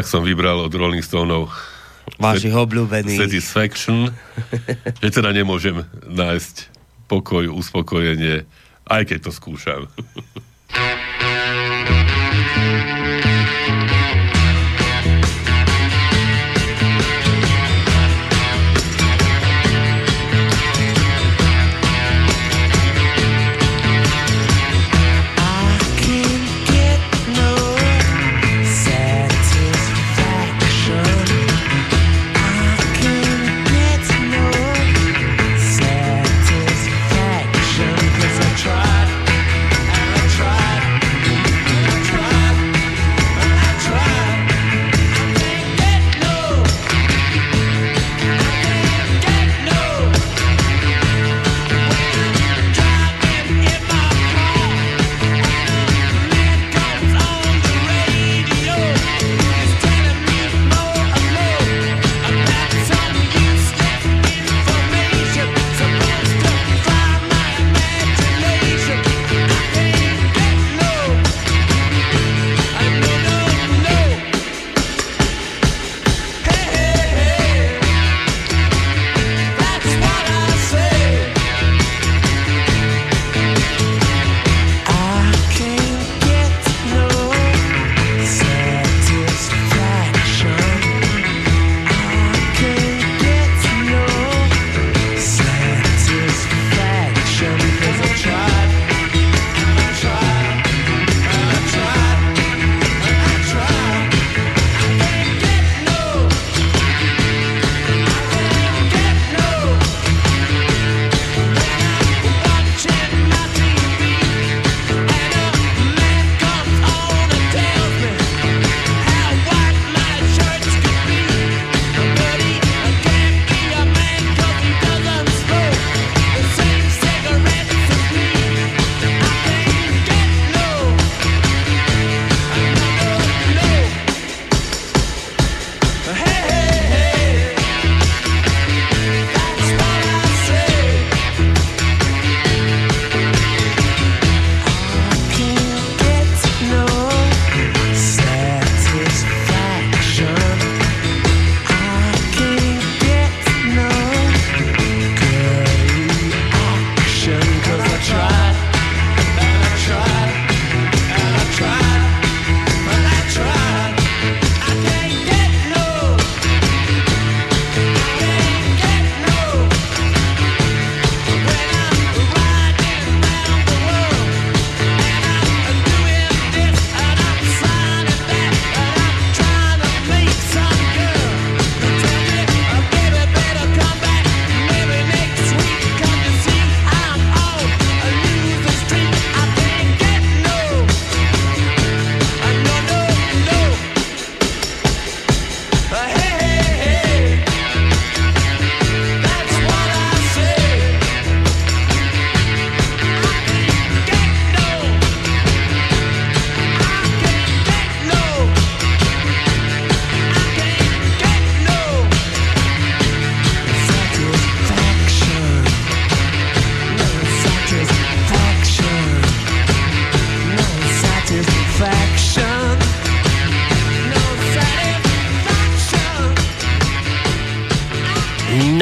som vybral od Rolling Stoneov vášich obľúbených Satisfaction, že teda nemôžem nájsť pokoj, uspokojenie, aj keď to skúšam.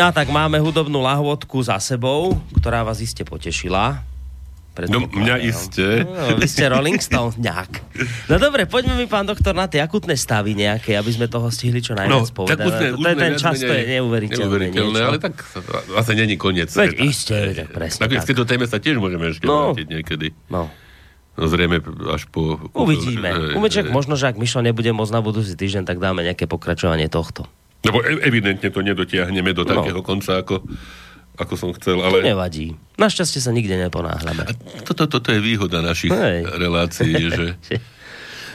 No tak máme hudobnú lahôdku za sebou, ktorá vás iste potešila. No mňa iste. No, vy ste Rolling Stones nejak. No dobre, poďme mi, pán doktor, na tie akutné stavy nejaké, aby sme toho stihli čo najviac povedať. To je ten čas, to je neuveriteľné. Ale tak vlastne není koniec. Veď iste, presne tak. Keď do téme sa tiež môžeme ešte vrátiť niekedy. No zrejme až po... Uvidíme. Možno, že ak Mišo nebude môcť na budúci týždeň, tak dáme nejaké pokračovanie tohto. Lebo evidentne to nedotiahneme do takého konca, ako som chcel, ale... To nevadí. Našťastie sa nikde neponáhľame. Toto je výhoda našich relácií, že...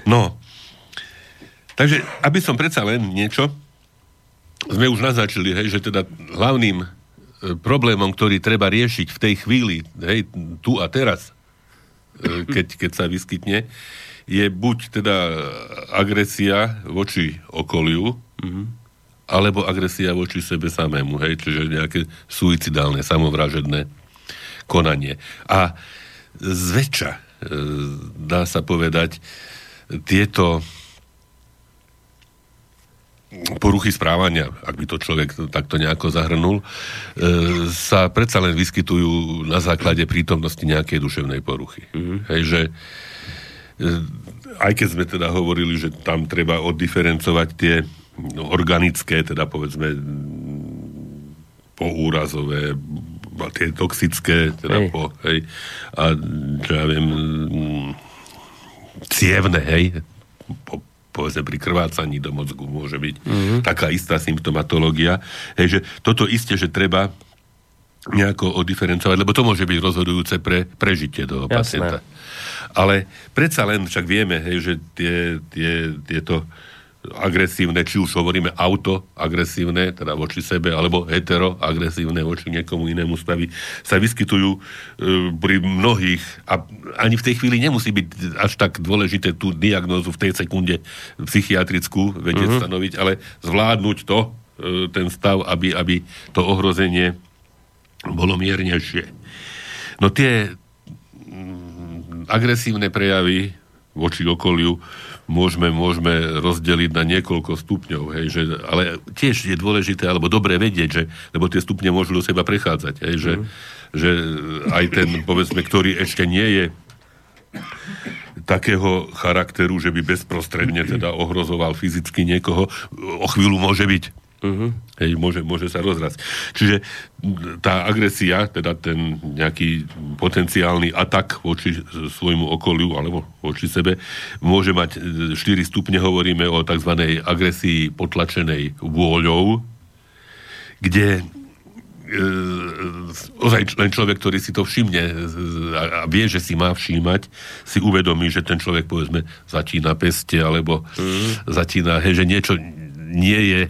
No. Takže, aby som predsa len niečo, sme už naznačili, hej, že teda hlavným problémom, ktorý treba riešiť v tej chvíli, hej, tu a teraz, keď sa vyskytne, je buď teda agresia voči okoliu, alebo agresia voči sebe samému, hej, čiže nejaké suicidálne, samovražedné, konanie. A zväčša, dá sa povedať, tieto poruchy správania, ak by to človek takto nejako zahrnul, sa predsa len vyskytujú na základe prítomnosti nejakej duševnej poruchy. Mm-hmm. Hej, že aj keď sme teda hovorili, že tam treba oddiferencovať tie organické, teda povedzme poúrazové, tie toxické, teda hej. A ja viem, cievne, hej, povedzme pri krvácaní do mozgu môže byť taká istá symptomatológia. Hej, že toto isté, že treba nejako oddiferencovať, lebo to môže byť rozhodujúce pre prežitie toho pacienta. Ale predsa len však vieme, hej, že tieto agresívne, či už hovoríme autoagresívne, teda voči sebe, alebo heteroagresívne voči niekomu inému stavy, sa vyskytujú pri mnohých a ani v tej chvíli nemusí byť až tak dôležité tú diagnózu v tej sekunde psychiatrickú vedieť stanoviť, ale zvládnuť to, ten stav, aby to ohrozenie bolo miernejšie. No tie agresívne prejavy voči okoliu môžeme rozdeliť na niekoľko stupňov, hej, že, ale tiež je dôležité, alebo dobre vedieť, že, lebo tie stupne môžu do seba prechádzať, hej, že aj ten, povedzme, ktorý ešte nie je takého charakteru, že by bezprostredne teda ohrozoval fyzicky niekoho, o chvíľu môže byť. Hej, môže sa rozrasť. Čiže tá agresia, teda ten nejaký potenciálny atak voči svojmu okoliu alebo voči sebe, môže mať 4 stupne, hovoríme o tzv. Agresii potlačenej vôľou, kde ozaj len človek, ktorý si to všimne a vie, že si má všímať, si uvedomí, že ten človek, povedzme, zatína peste, alebo zatína, hej, že niečo nie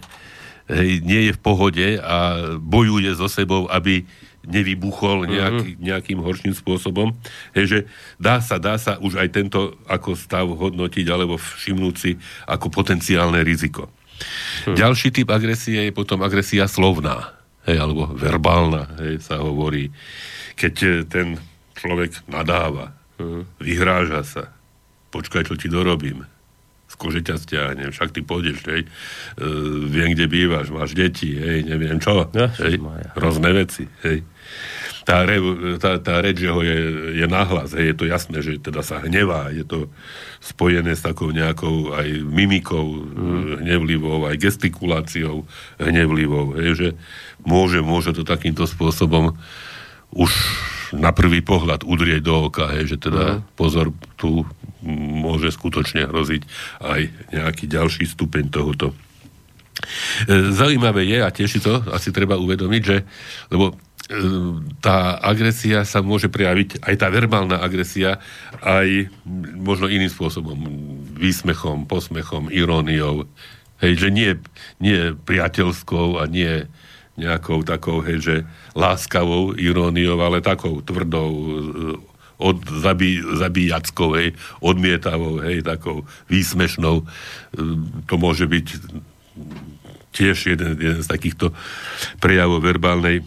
je v pohode a bojuje so sebou, aby nevybuchol nejakým horším spôsobom. Hej, že dá sa už aj tento ako stav hodnotiť alebo všimnúť si ako potenciálne riziko. Ďalší typ agresie je potom agresia slovná, hej, alebo verbálna, hej, sa hovorí. Keď ten človek nadáva, vyhráža sa, počkaj, čo ti dorobím, kože ťa stiahnem, však ty pôjdeš, hej, viem, kde bývaš, máš deti, hej, neviem čo, hej, rôzne veci, hej. Tá reč, že ho je nahlas, hej, je to jasné, že teda sa hnevá, je to spojené s takou nejakou aj mimikou hnevlivou, aj gestikuláciou hnevlivou, hej, že môže to takýmto spôsobom už na prvý pohľad udrieť do oka, hej, že teda pozor, tu môže skutočne hroziť aj nejaký ďalší stupeň tohoto. Zaujímavé je, a tiež to asi treba uvedomiť, že lebo tá agresia sa môže prejaviť, aj tá verbálna agresia, aj možno iným spôsobom, výsmechom, posmechom, iróniou, hej, že nie priateľskou a nie nejakou takou, hej, že láskavou iróniou, ale takou tvrdou, od zabíjackou, hej, odmietavou, hej, takou výsmešnou. To môže byť tiež jeden z takýchto prejavov verbálnej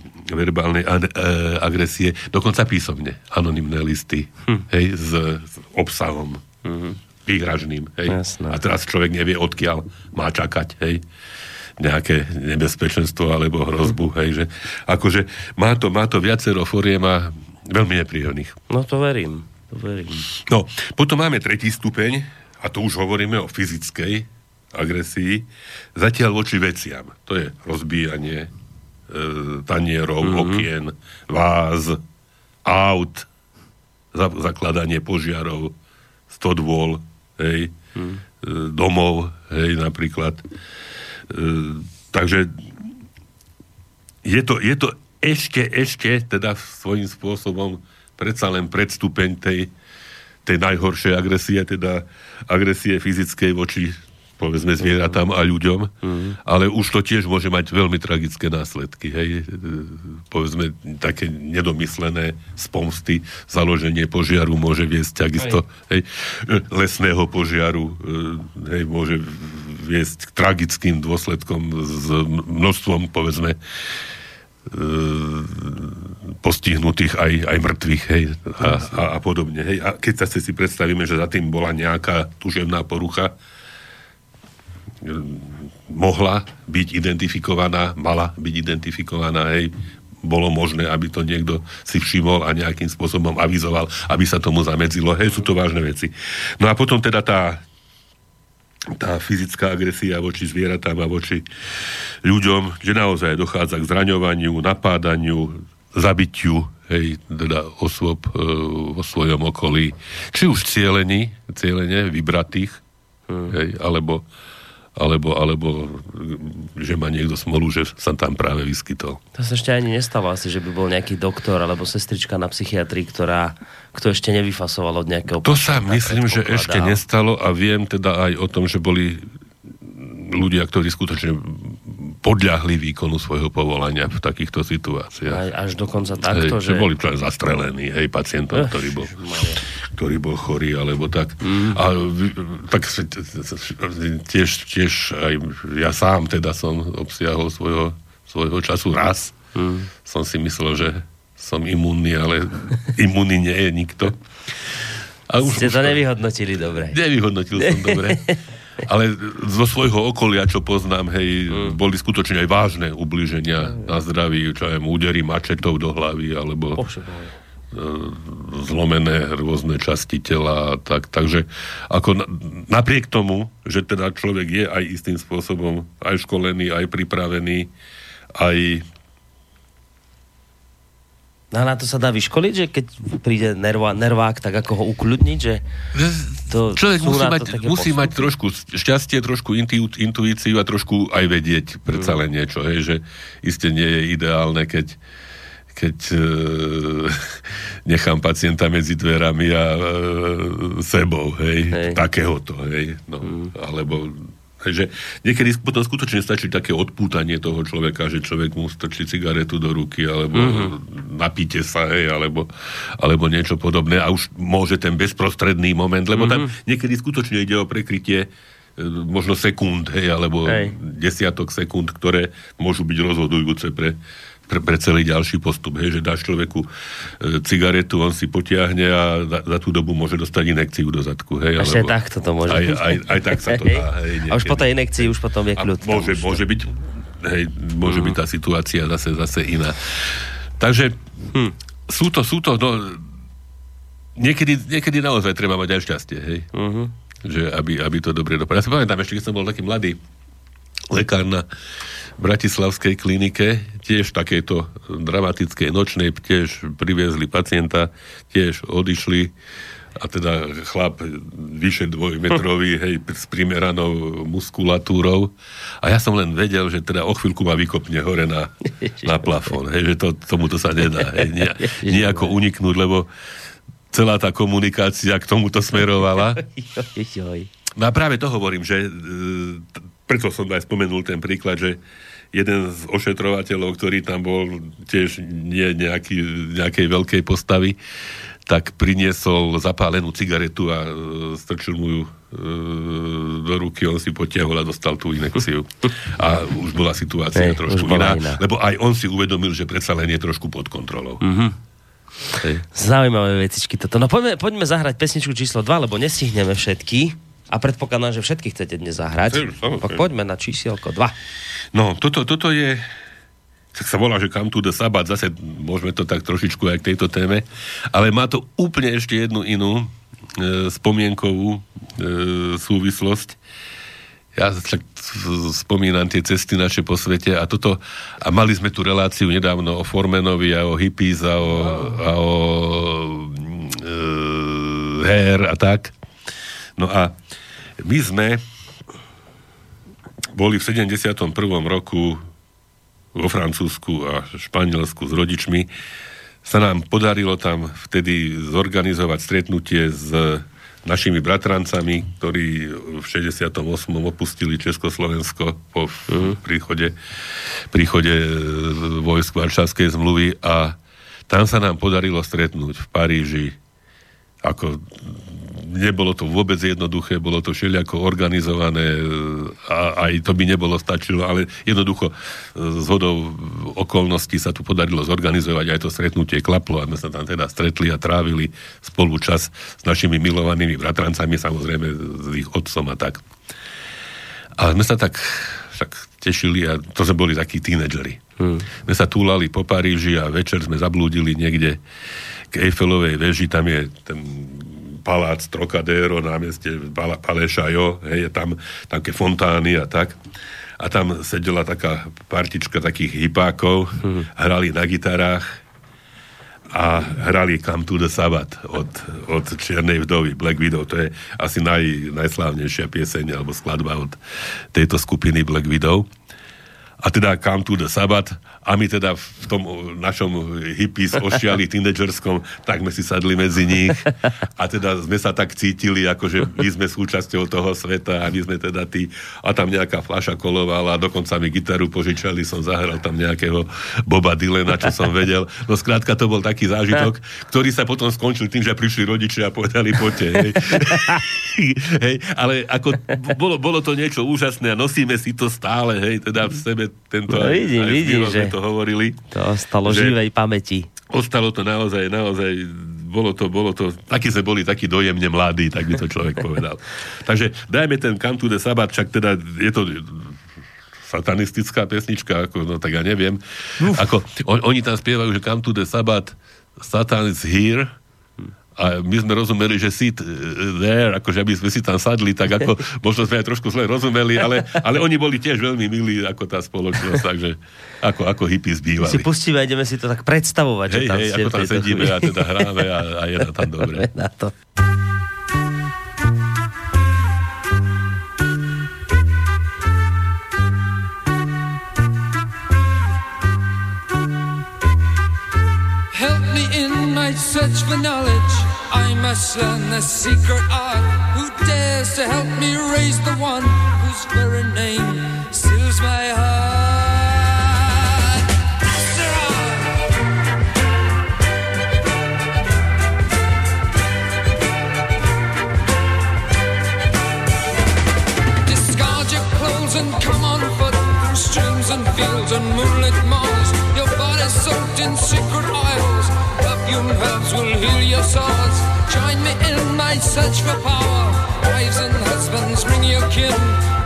agresie. Dokonca písomne. Anonymné listy, hej, s obsahom výhražným, hej. Jasné. A teraz človek nevie, odkiaľ má čakať, hej, nejaké nebezpečenstvo alebo hrozbu, hej, že akože má to viacero foriem a veľmi nepríjemných. No to verím. No, potom máme tretí stupeň a tu už hovoríme o fyzickej agresii, zatiaľ voči veciam. To je rozbíjanie tanierov, okien, váz, aut, zakladanie požiarov, stodôl, hej, domov, hej, napríklad. Takže je to ešte teda svojím spôsobom predsa len predstupeň tej najhoršej agresie, teda agresie fyzickej voči, povedzme, zvieratám a ľuďom, ale už to tiež môže mať veľmi tragické následky, hej, povedzme, také nedomyslené spomsty, založenie požiaru môže viesť takisto, hej, lesného požiaru, hej, môže viesť k tragickým dôsledkom s množstvom, povedzme, postihnutých aj mŕtvych, hej, a podobne, hej. A keď sa si predstavíme, že za tým bola nejaká duševná porucha, mohla byť identifikovaná, hej, bolo možné, aby to niekto si všimol a nejakým spôsobom avizoval, aby sa tomu zamedzilo, hej, sú to vážne veci. No a potom teda tá fyzická agresia voči zvieratám a voči ľuďom, že naozaj dochádza k zraňovaniu, napádaniu, zabitiu, hej, teda osôb vo svojom okolí. Či už cieľene vybratých, hej, alebo že má niekto smolu, že sa tam práve vyskytol. To sa ešte ani nestalo asi, že by bol nejaký doktor alebo sestrička na psychiatrii, kto ešte nevyfasoval od nejakého... To sa myslím, že ešte nestalo, a viem teda aj o tom, že boli ľudia, ktorí skutočne podľahli výkonu svojho povolania v takýchto situáciách. Až dokonca takto, hej, že... boli to zastrelení, hej, pacientom, ktorý bol chorý, alebo tak. A tak tiež aj ja sám teda som obsiahol svojho času raz. Som si myslel, že som imunný, ale imunný nie je nikto. A už ste to nevyhodnotili dobre. Nevyhodnotil som dobre. Ale zo svojho okolia, čo poznám, hej, boli skutočne aj vážne ublíženia na zdraví, čo aj údery mačetov do hlavy, alebo zlomené rôzne časti tela. Takže ako napriek tomu, že teda človek je aj istým spôsobom aj školený, aj pripravený, aj... No na to sa dá vyškoliť, že keď príde nervák, tak ako ho ukľudniť, že... Človek musí mať trošku šťastie, trošku intuíciu a trošku aj vedieť predsa len niečo, hej, že iste nie je ideálne, keď nechám pacienta medzi dverami a sebou, hej. Takéhoto, hej, no, alebo... Takže niekedy potom skutočne stačí také odpútanie toho človeka, že človek mu strčí cigaretu do ruky, alebo napíte sa, hej, alebo niečo podobné, a už môže ten bezprostredný moment, lebo tam niekedy skutočne ide o prekrytie možno sekúnd, hej, alebo desiatok sekúnd, ktoré môžu byť rozhodujúce pre celý ďalší postup, hej, že dáš človeku cigaretu, on si potiahne a za tú dobu môže dostať inekciu do zadku, hej, alebo... Až takto to môže. Aj tak sa to dá, hej. A už po tej inekcii už potom je kľud. Môže byť tá situácia zase iná. Takže sú to niekedy naozaj treba mať aj šťastie, hej. Že aby to dobre dopadlo. Ja si pamätám, ešte keď som bol taký mladý lekár na bratislavskej klinike, tiež takejto dramatickej nočnej, tiež priviezli pacienta, tiež odišli, a teda chlap vyše 2-metrový, hej, s primeranou muskulatúrou, a ja som len vedel, že teda o chvíľku ma vykopne hore na plafón, hej, že tomuto sa nedá, hej, nejako uniknúť, lebo celá tá komunikácia k tomuto smerovala. No a práve to hovorím, že preto som aj spomenul ten príklad, že jeden z ošetrovateľov, ktorý tam bol, tiež nie nejakej veľkej postavy, tak priniesol zapálenú cigaretu a strčil mu ju do ruky, on si potiahol a dostal tú inekciu. A už bola situácia trošku iná, lebo aj on si uvedomil, že predsa len je trošku pod kontrolou. Zaujímavé vecičky toto. No poďme zahrať pesničku číslo 2, lebo nestihneme všetky. A predpokladám, že všetky chcete dnes zahrať. Tak poďme na čísielko 2. No, toto je... Tak sa volá, že Come to the Sabbath. Zase môžeme to tak trošičku aj k tejto téme. Ale má to úplne ešte jednu inú spomienkovú súvislosť. Ja tak spomínam tie cesty naše po svete a toto... A mali sme tu reláciu nedávno o Formanovi a o hippies a o hair a tak. No a my sme boli v 71. roku vo Francúzsku a Španielsku s rodičmi. Sa nám podarilo tam vtedy zorganizovať stretnutie s našimi bratrancami, ktorí v 68. opustili Československo po príchode vojsk Varšavskej zmluvy, a tam sa nám podarilo stretnúť v Paríži ako nebolo to vôbec jednoduché, bolo to všelijako organizované a aj to by nebolo stačilo, ale jednoducho zhodou okolností sa tu podarilo zorganizovať aj to stretnutie klaplo a my sa tam teda stretli a trávili spolu čas s našimi milovanými bratrancami, samozrejme s ich otcom a tak. A my sa tak tešili a to sme boli takí tínedžeri. My sa túlali po Paríži a večer sme zablúdili niekde k Eiffelovej veži, tam je ten palác Trocadéro na mieste Palais Chaillot, hej, je tam také fontány a tak. A tam sedela taká partička takých hypákov, hrali na gitarách a hrali Come to the Sabbath od Čiernej vdovy, Black Widow. To je asi najslávnejšia pieseň alebo skladba od tejto skupiny Black Widow. A teda Come to the Sabbath a my teda v tom našom hippies ošiali tínedžerskom, tak sme si sadli medzi nich a teda sme sa tak cítili, akože my sme súčasťou toho sveta a my sme teda tí a tam nejaká fľaša kolovala, dokonca mi gitaru požičali, som zahral tam nejakého Boba Dylana, čo som vedel. No skrátka to bol taký zážitok, ktorý sa potom skončil tým, že prišli rodičia a povedali poďte, hej. Hej, ale ako bolo to niečo úžasné a nosíme si to stále, hej, teda v sebe tento no, vidím, že to hovorili. To ostalo živej pamäti. Ostalo to naozaj, bolo to, takí sme boli, takí dojemne mladí, tak by to človek povedal. Takže dajme ten Come to the Sabbath, však teda je to satanistická pesnička, no tak ja neviem. Oni tam spievajú, že Come to the Sabbath, Satan is here, a my sme rozumeli, že sit there, akože aby sme si tam sadli, tak ako možno sme aj trošku zle rozumeli, ale oni boli tiež veľmi milí ako tá spoločnosť, takže ako hippies bývali. Si pustíme, ideme si to tak predstavovať. Hej, že tam hej, ako tam sedíme a teda hráme a je tam dobre. Na to. Help me in my search for knowledge, I must learn the secret art. Who dares to help me raise the one whose very name steals my heart? Astaroth! Discard your clothes and come on foot through streams and fields and moonlit malls. Your body soaked in secret oils. Perfume herbs will heal your sores. Join me in my search for power. Wives and husbands, bring your kin.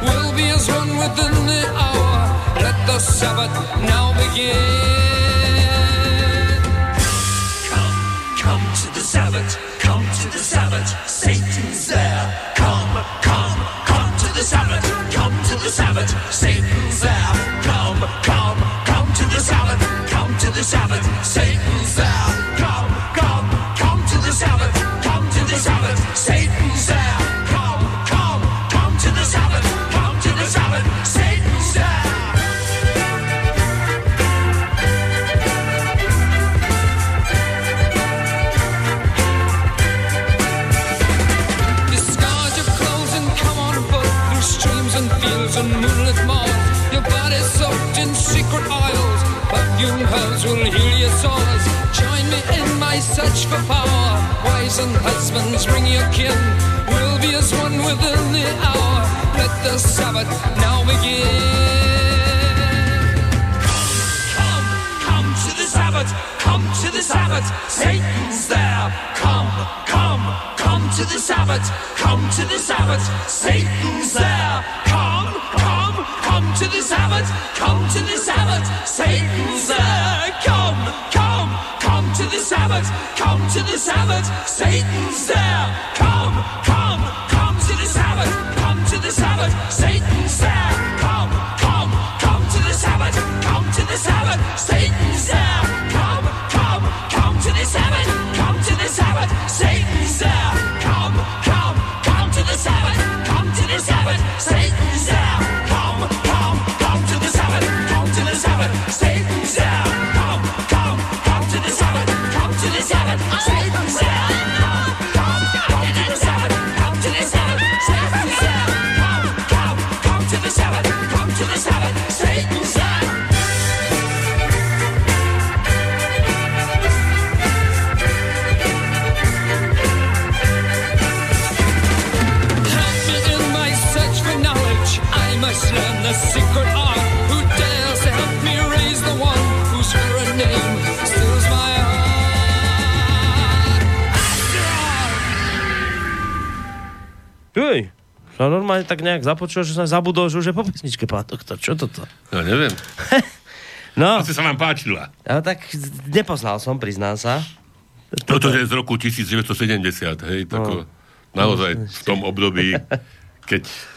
We'll be as one within the hour. Let the Sabbath now begin. Come to the Sabbath. Come to the Sabbath. Satan's there. Come to the Sabbath. Come to the Sabbath. Satan's there. Come to the Sabbath. Come to the Sabbath. Satan's there. Satan's there. Come to the Sabbath. Come to the Sabbath. Satan's there. Discard your clothes and come on foot through streams and fields and moonlit malls. Your body's soaked in secret oils. Perfume herbs will heal your sores. Join me in my search for power. Wives and husbands, bring your kin. We'll be as one within the hour. Let the Sabbath now begin. Come to the Sabbath. Come to the Sabbath. Satan's there. Come to the Sabbath. Come to the Sabbath. Satan's there. Come to the Sabbath. Come to the Sabbath. Satan's there. Come to the Sabbath. Come to the Sabbath. Satan's there. Come to the Sabbath. Come to the Sabbath. Satan's there. Come to the Sabbath. Come to the Sabbath. Satan's there. Come to the Sabbath. Come to the Sabbath. Satan's there. Come to the Sabbath. Come to the Sabbath. Satan's there. Come to the Sabbath. Come to the Sabbath. Satan's there. Come to the Sabbath. Come to the Sabbath. Satan's there. Come. and a secret art. Who dares to help me raise the one whose current name steals my heart? Uj, no normálne tak nejak započul, že som zabudol, že už je po pesničke Pátok. Čo toto? Ja neviem. No. Asi sa vám páčila. Ale tak nepoznal som, priznám sa. Toto je z roku 1970, hej, tako... No. Naozaj v tom období,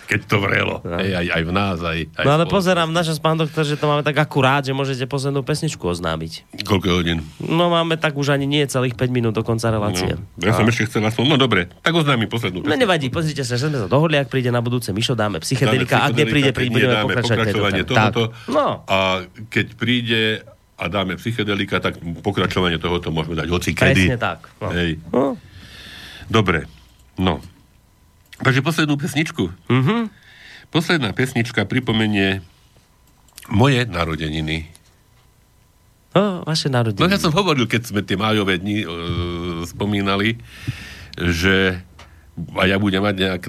keď to vrelo. No. Aj v nás, aj no ale spolu. Pozerám našas, pán doktor, že to máme tak akurát, že môžete poslednú pesničku oznámiť. Koľko hodín? No máme tak už ani nie celých 5 minút do konca relácie. No, ja som ešte chcel aspoň, no dobre, tak oznámim poslednú pesničku. No nevadí, pozrite sa, že sme sa dohodli, ak príde na budúce Mišo, dáme psychedelika, ak nepríde, budeme pokračovať tohoto. No. A keď príde a dáme psychedelika, tak pokračovanie tohoto môžeme dať hocikedy. Presne tak. No. Hej. No. Dobre. No, takže poslednú pesničku. Uh-huh. Posledná pesnička pripomenie moje narodeniny. No, vaše narodeniny. No, ja som hovoril, keď sme tie májové dni spomínali, že a ja budem mať nejak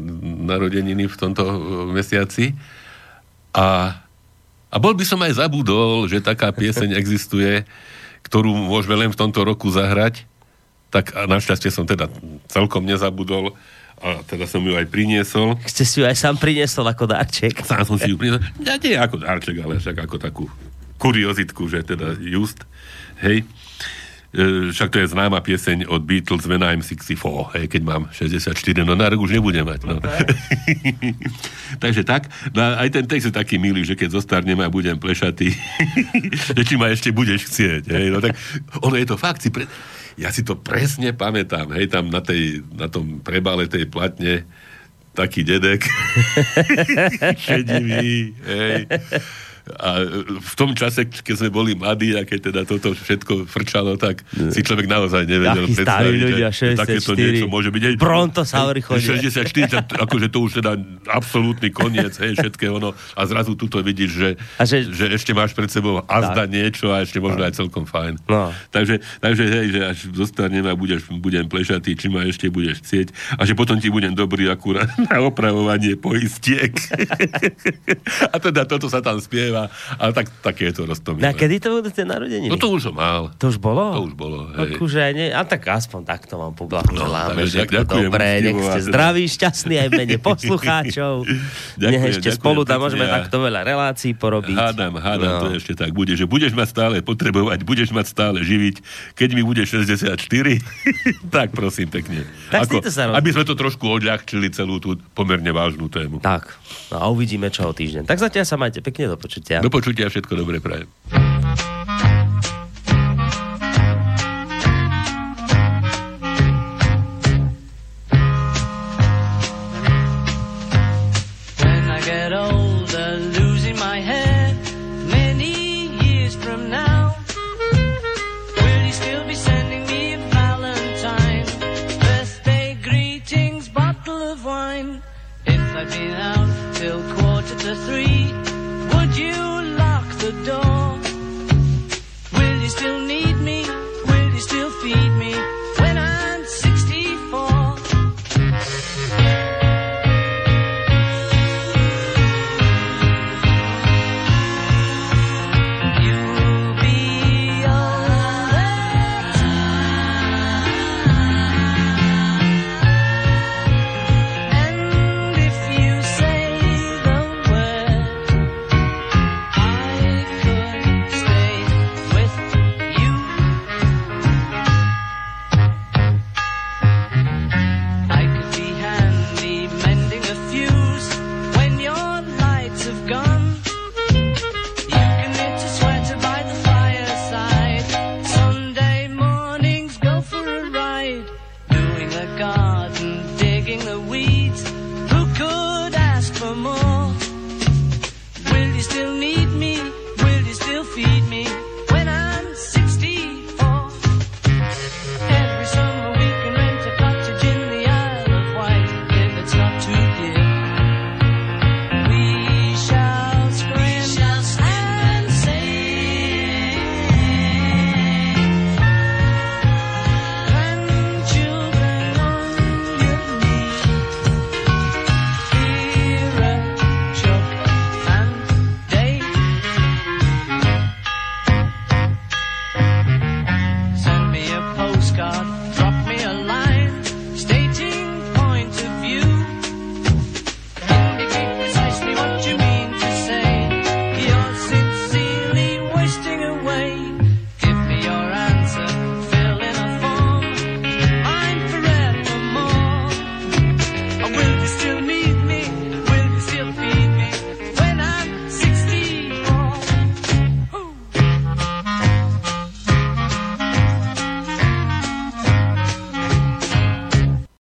narodeniny v tomto mesiaci. A bol by som aj zabudol, že taká pieseň existuje, ktorú môžeme len v tomto roku zahrať. Tak a našťastie som teda celkom nezabudol a teda som ju aj priniesol. Chce si ju aj sám priniesol ako dárček. Sám som si ju priniesol. Ja nie ako dárček, ale však ako takú kuriozitku, že teda just, hej. Však to je známa pieseň od Beatles When I'm 64, hej, keď mám 64, no na rok už nebudem mať. No. Takže tak, no, aj ten text je taký milý, že keď zostarnem a budem plešatý, že či ma ešte budeš chcieť, hej, no tak ono je to fakt, ja si to presne pamätám, hej, tam na tom prebale tej platne taký dedek šedivý, hej. A v tom čase, keď sme boli mladí a keď teda toto všetko frčalo, tak si človek naozaj nevedel predstaviť, ľudia, že takéto niečo môže byť. Brontosauri chodia. 64, akože to už teda absolútny koniec, hej, všetkého, no, a zrazu tuto vidíš, že ešte máš pred sebou azda niečo a ešte možno aj celkom fajn. No. Takže hej, že až zostanem a budem plešatý, či ma ešte budeš chcieť a že potom ti budem dobrý akurát na opravovanie poistiek. A teda toto sa tam spieva. Ale tak, také je to roztomilé. A kedy to budú tie narodeniny? No to už som mal. To už bolo? To už bolo, hej. A tak aspoň takto vám poblahoželáme. No, dobre, nech ste zdraví, šťastní aj v mene poslucháčov. Nech ešte spolu tam môžeme takto veľa relácií porobiť. Hádam, no. To ešte tak bude, že budeš ma stále potrebovať, budeš ma stále živiť. Keď mi bude 64, tak prosím pekne. Tak ako, aby sme to trošku odľahčili celú tú pomerne vážnu tému. Tak, no a uvidíme čo o týždeň. Tak zatiaľ sa majte pekne, do počutia. Do počutia, všetko dobré prajem. Will you still need me? Will you still feed me?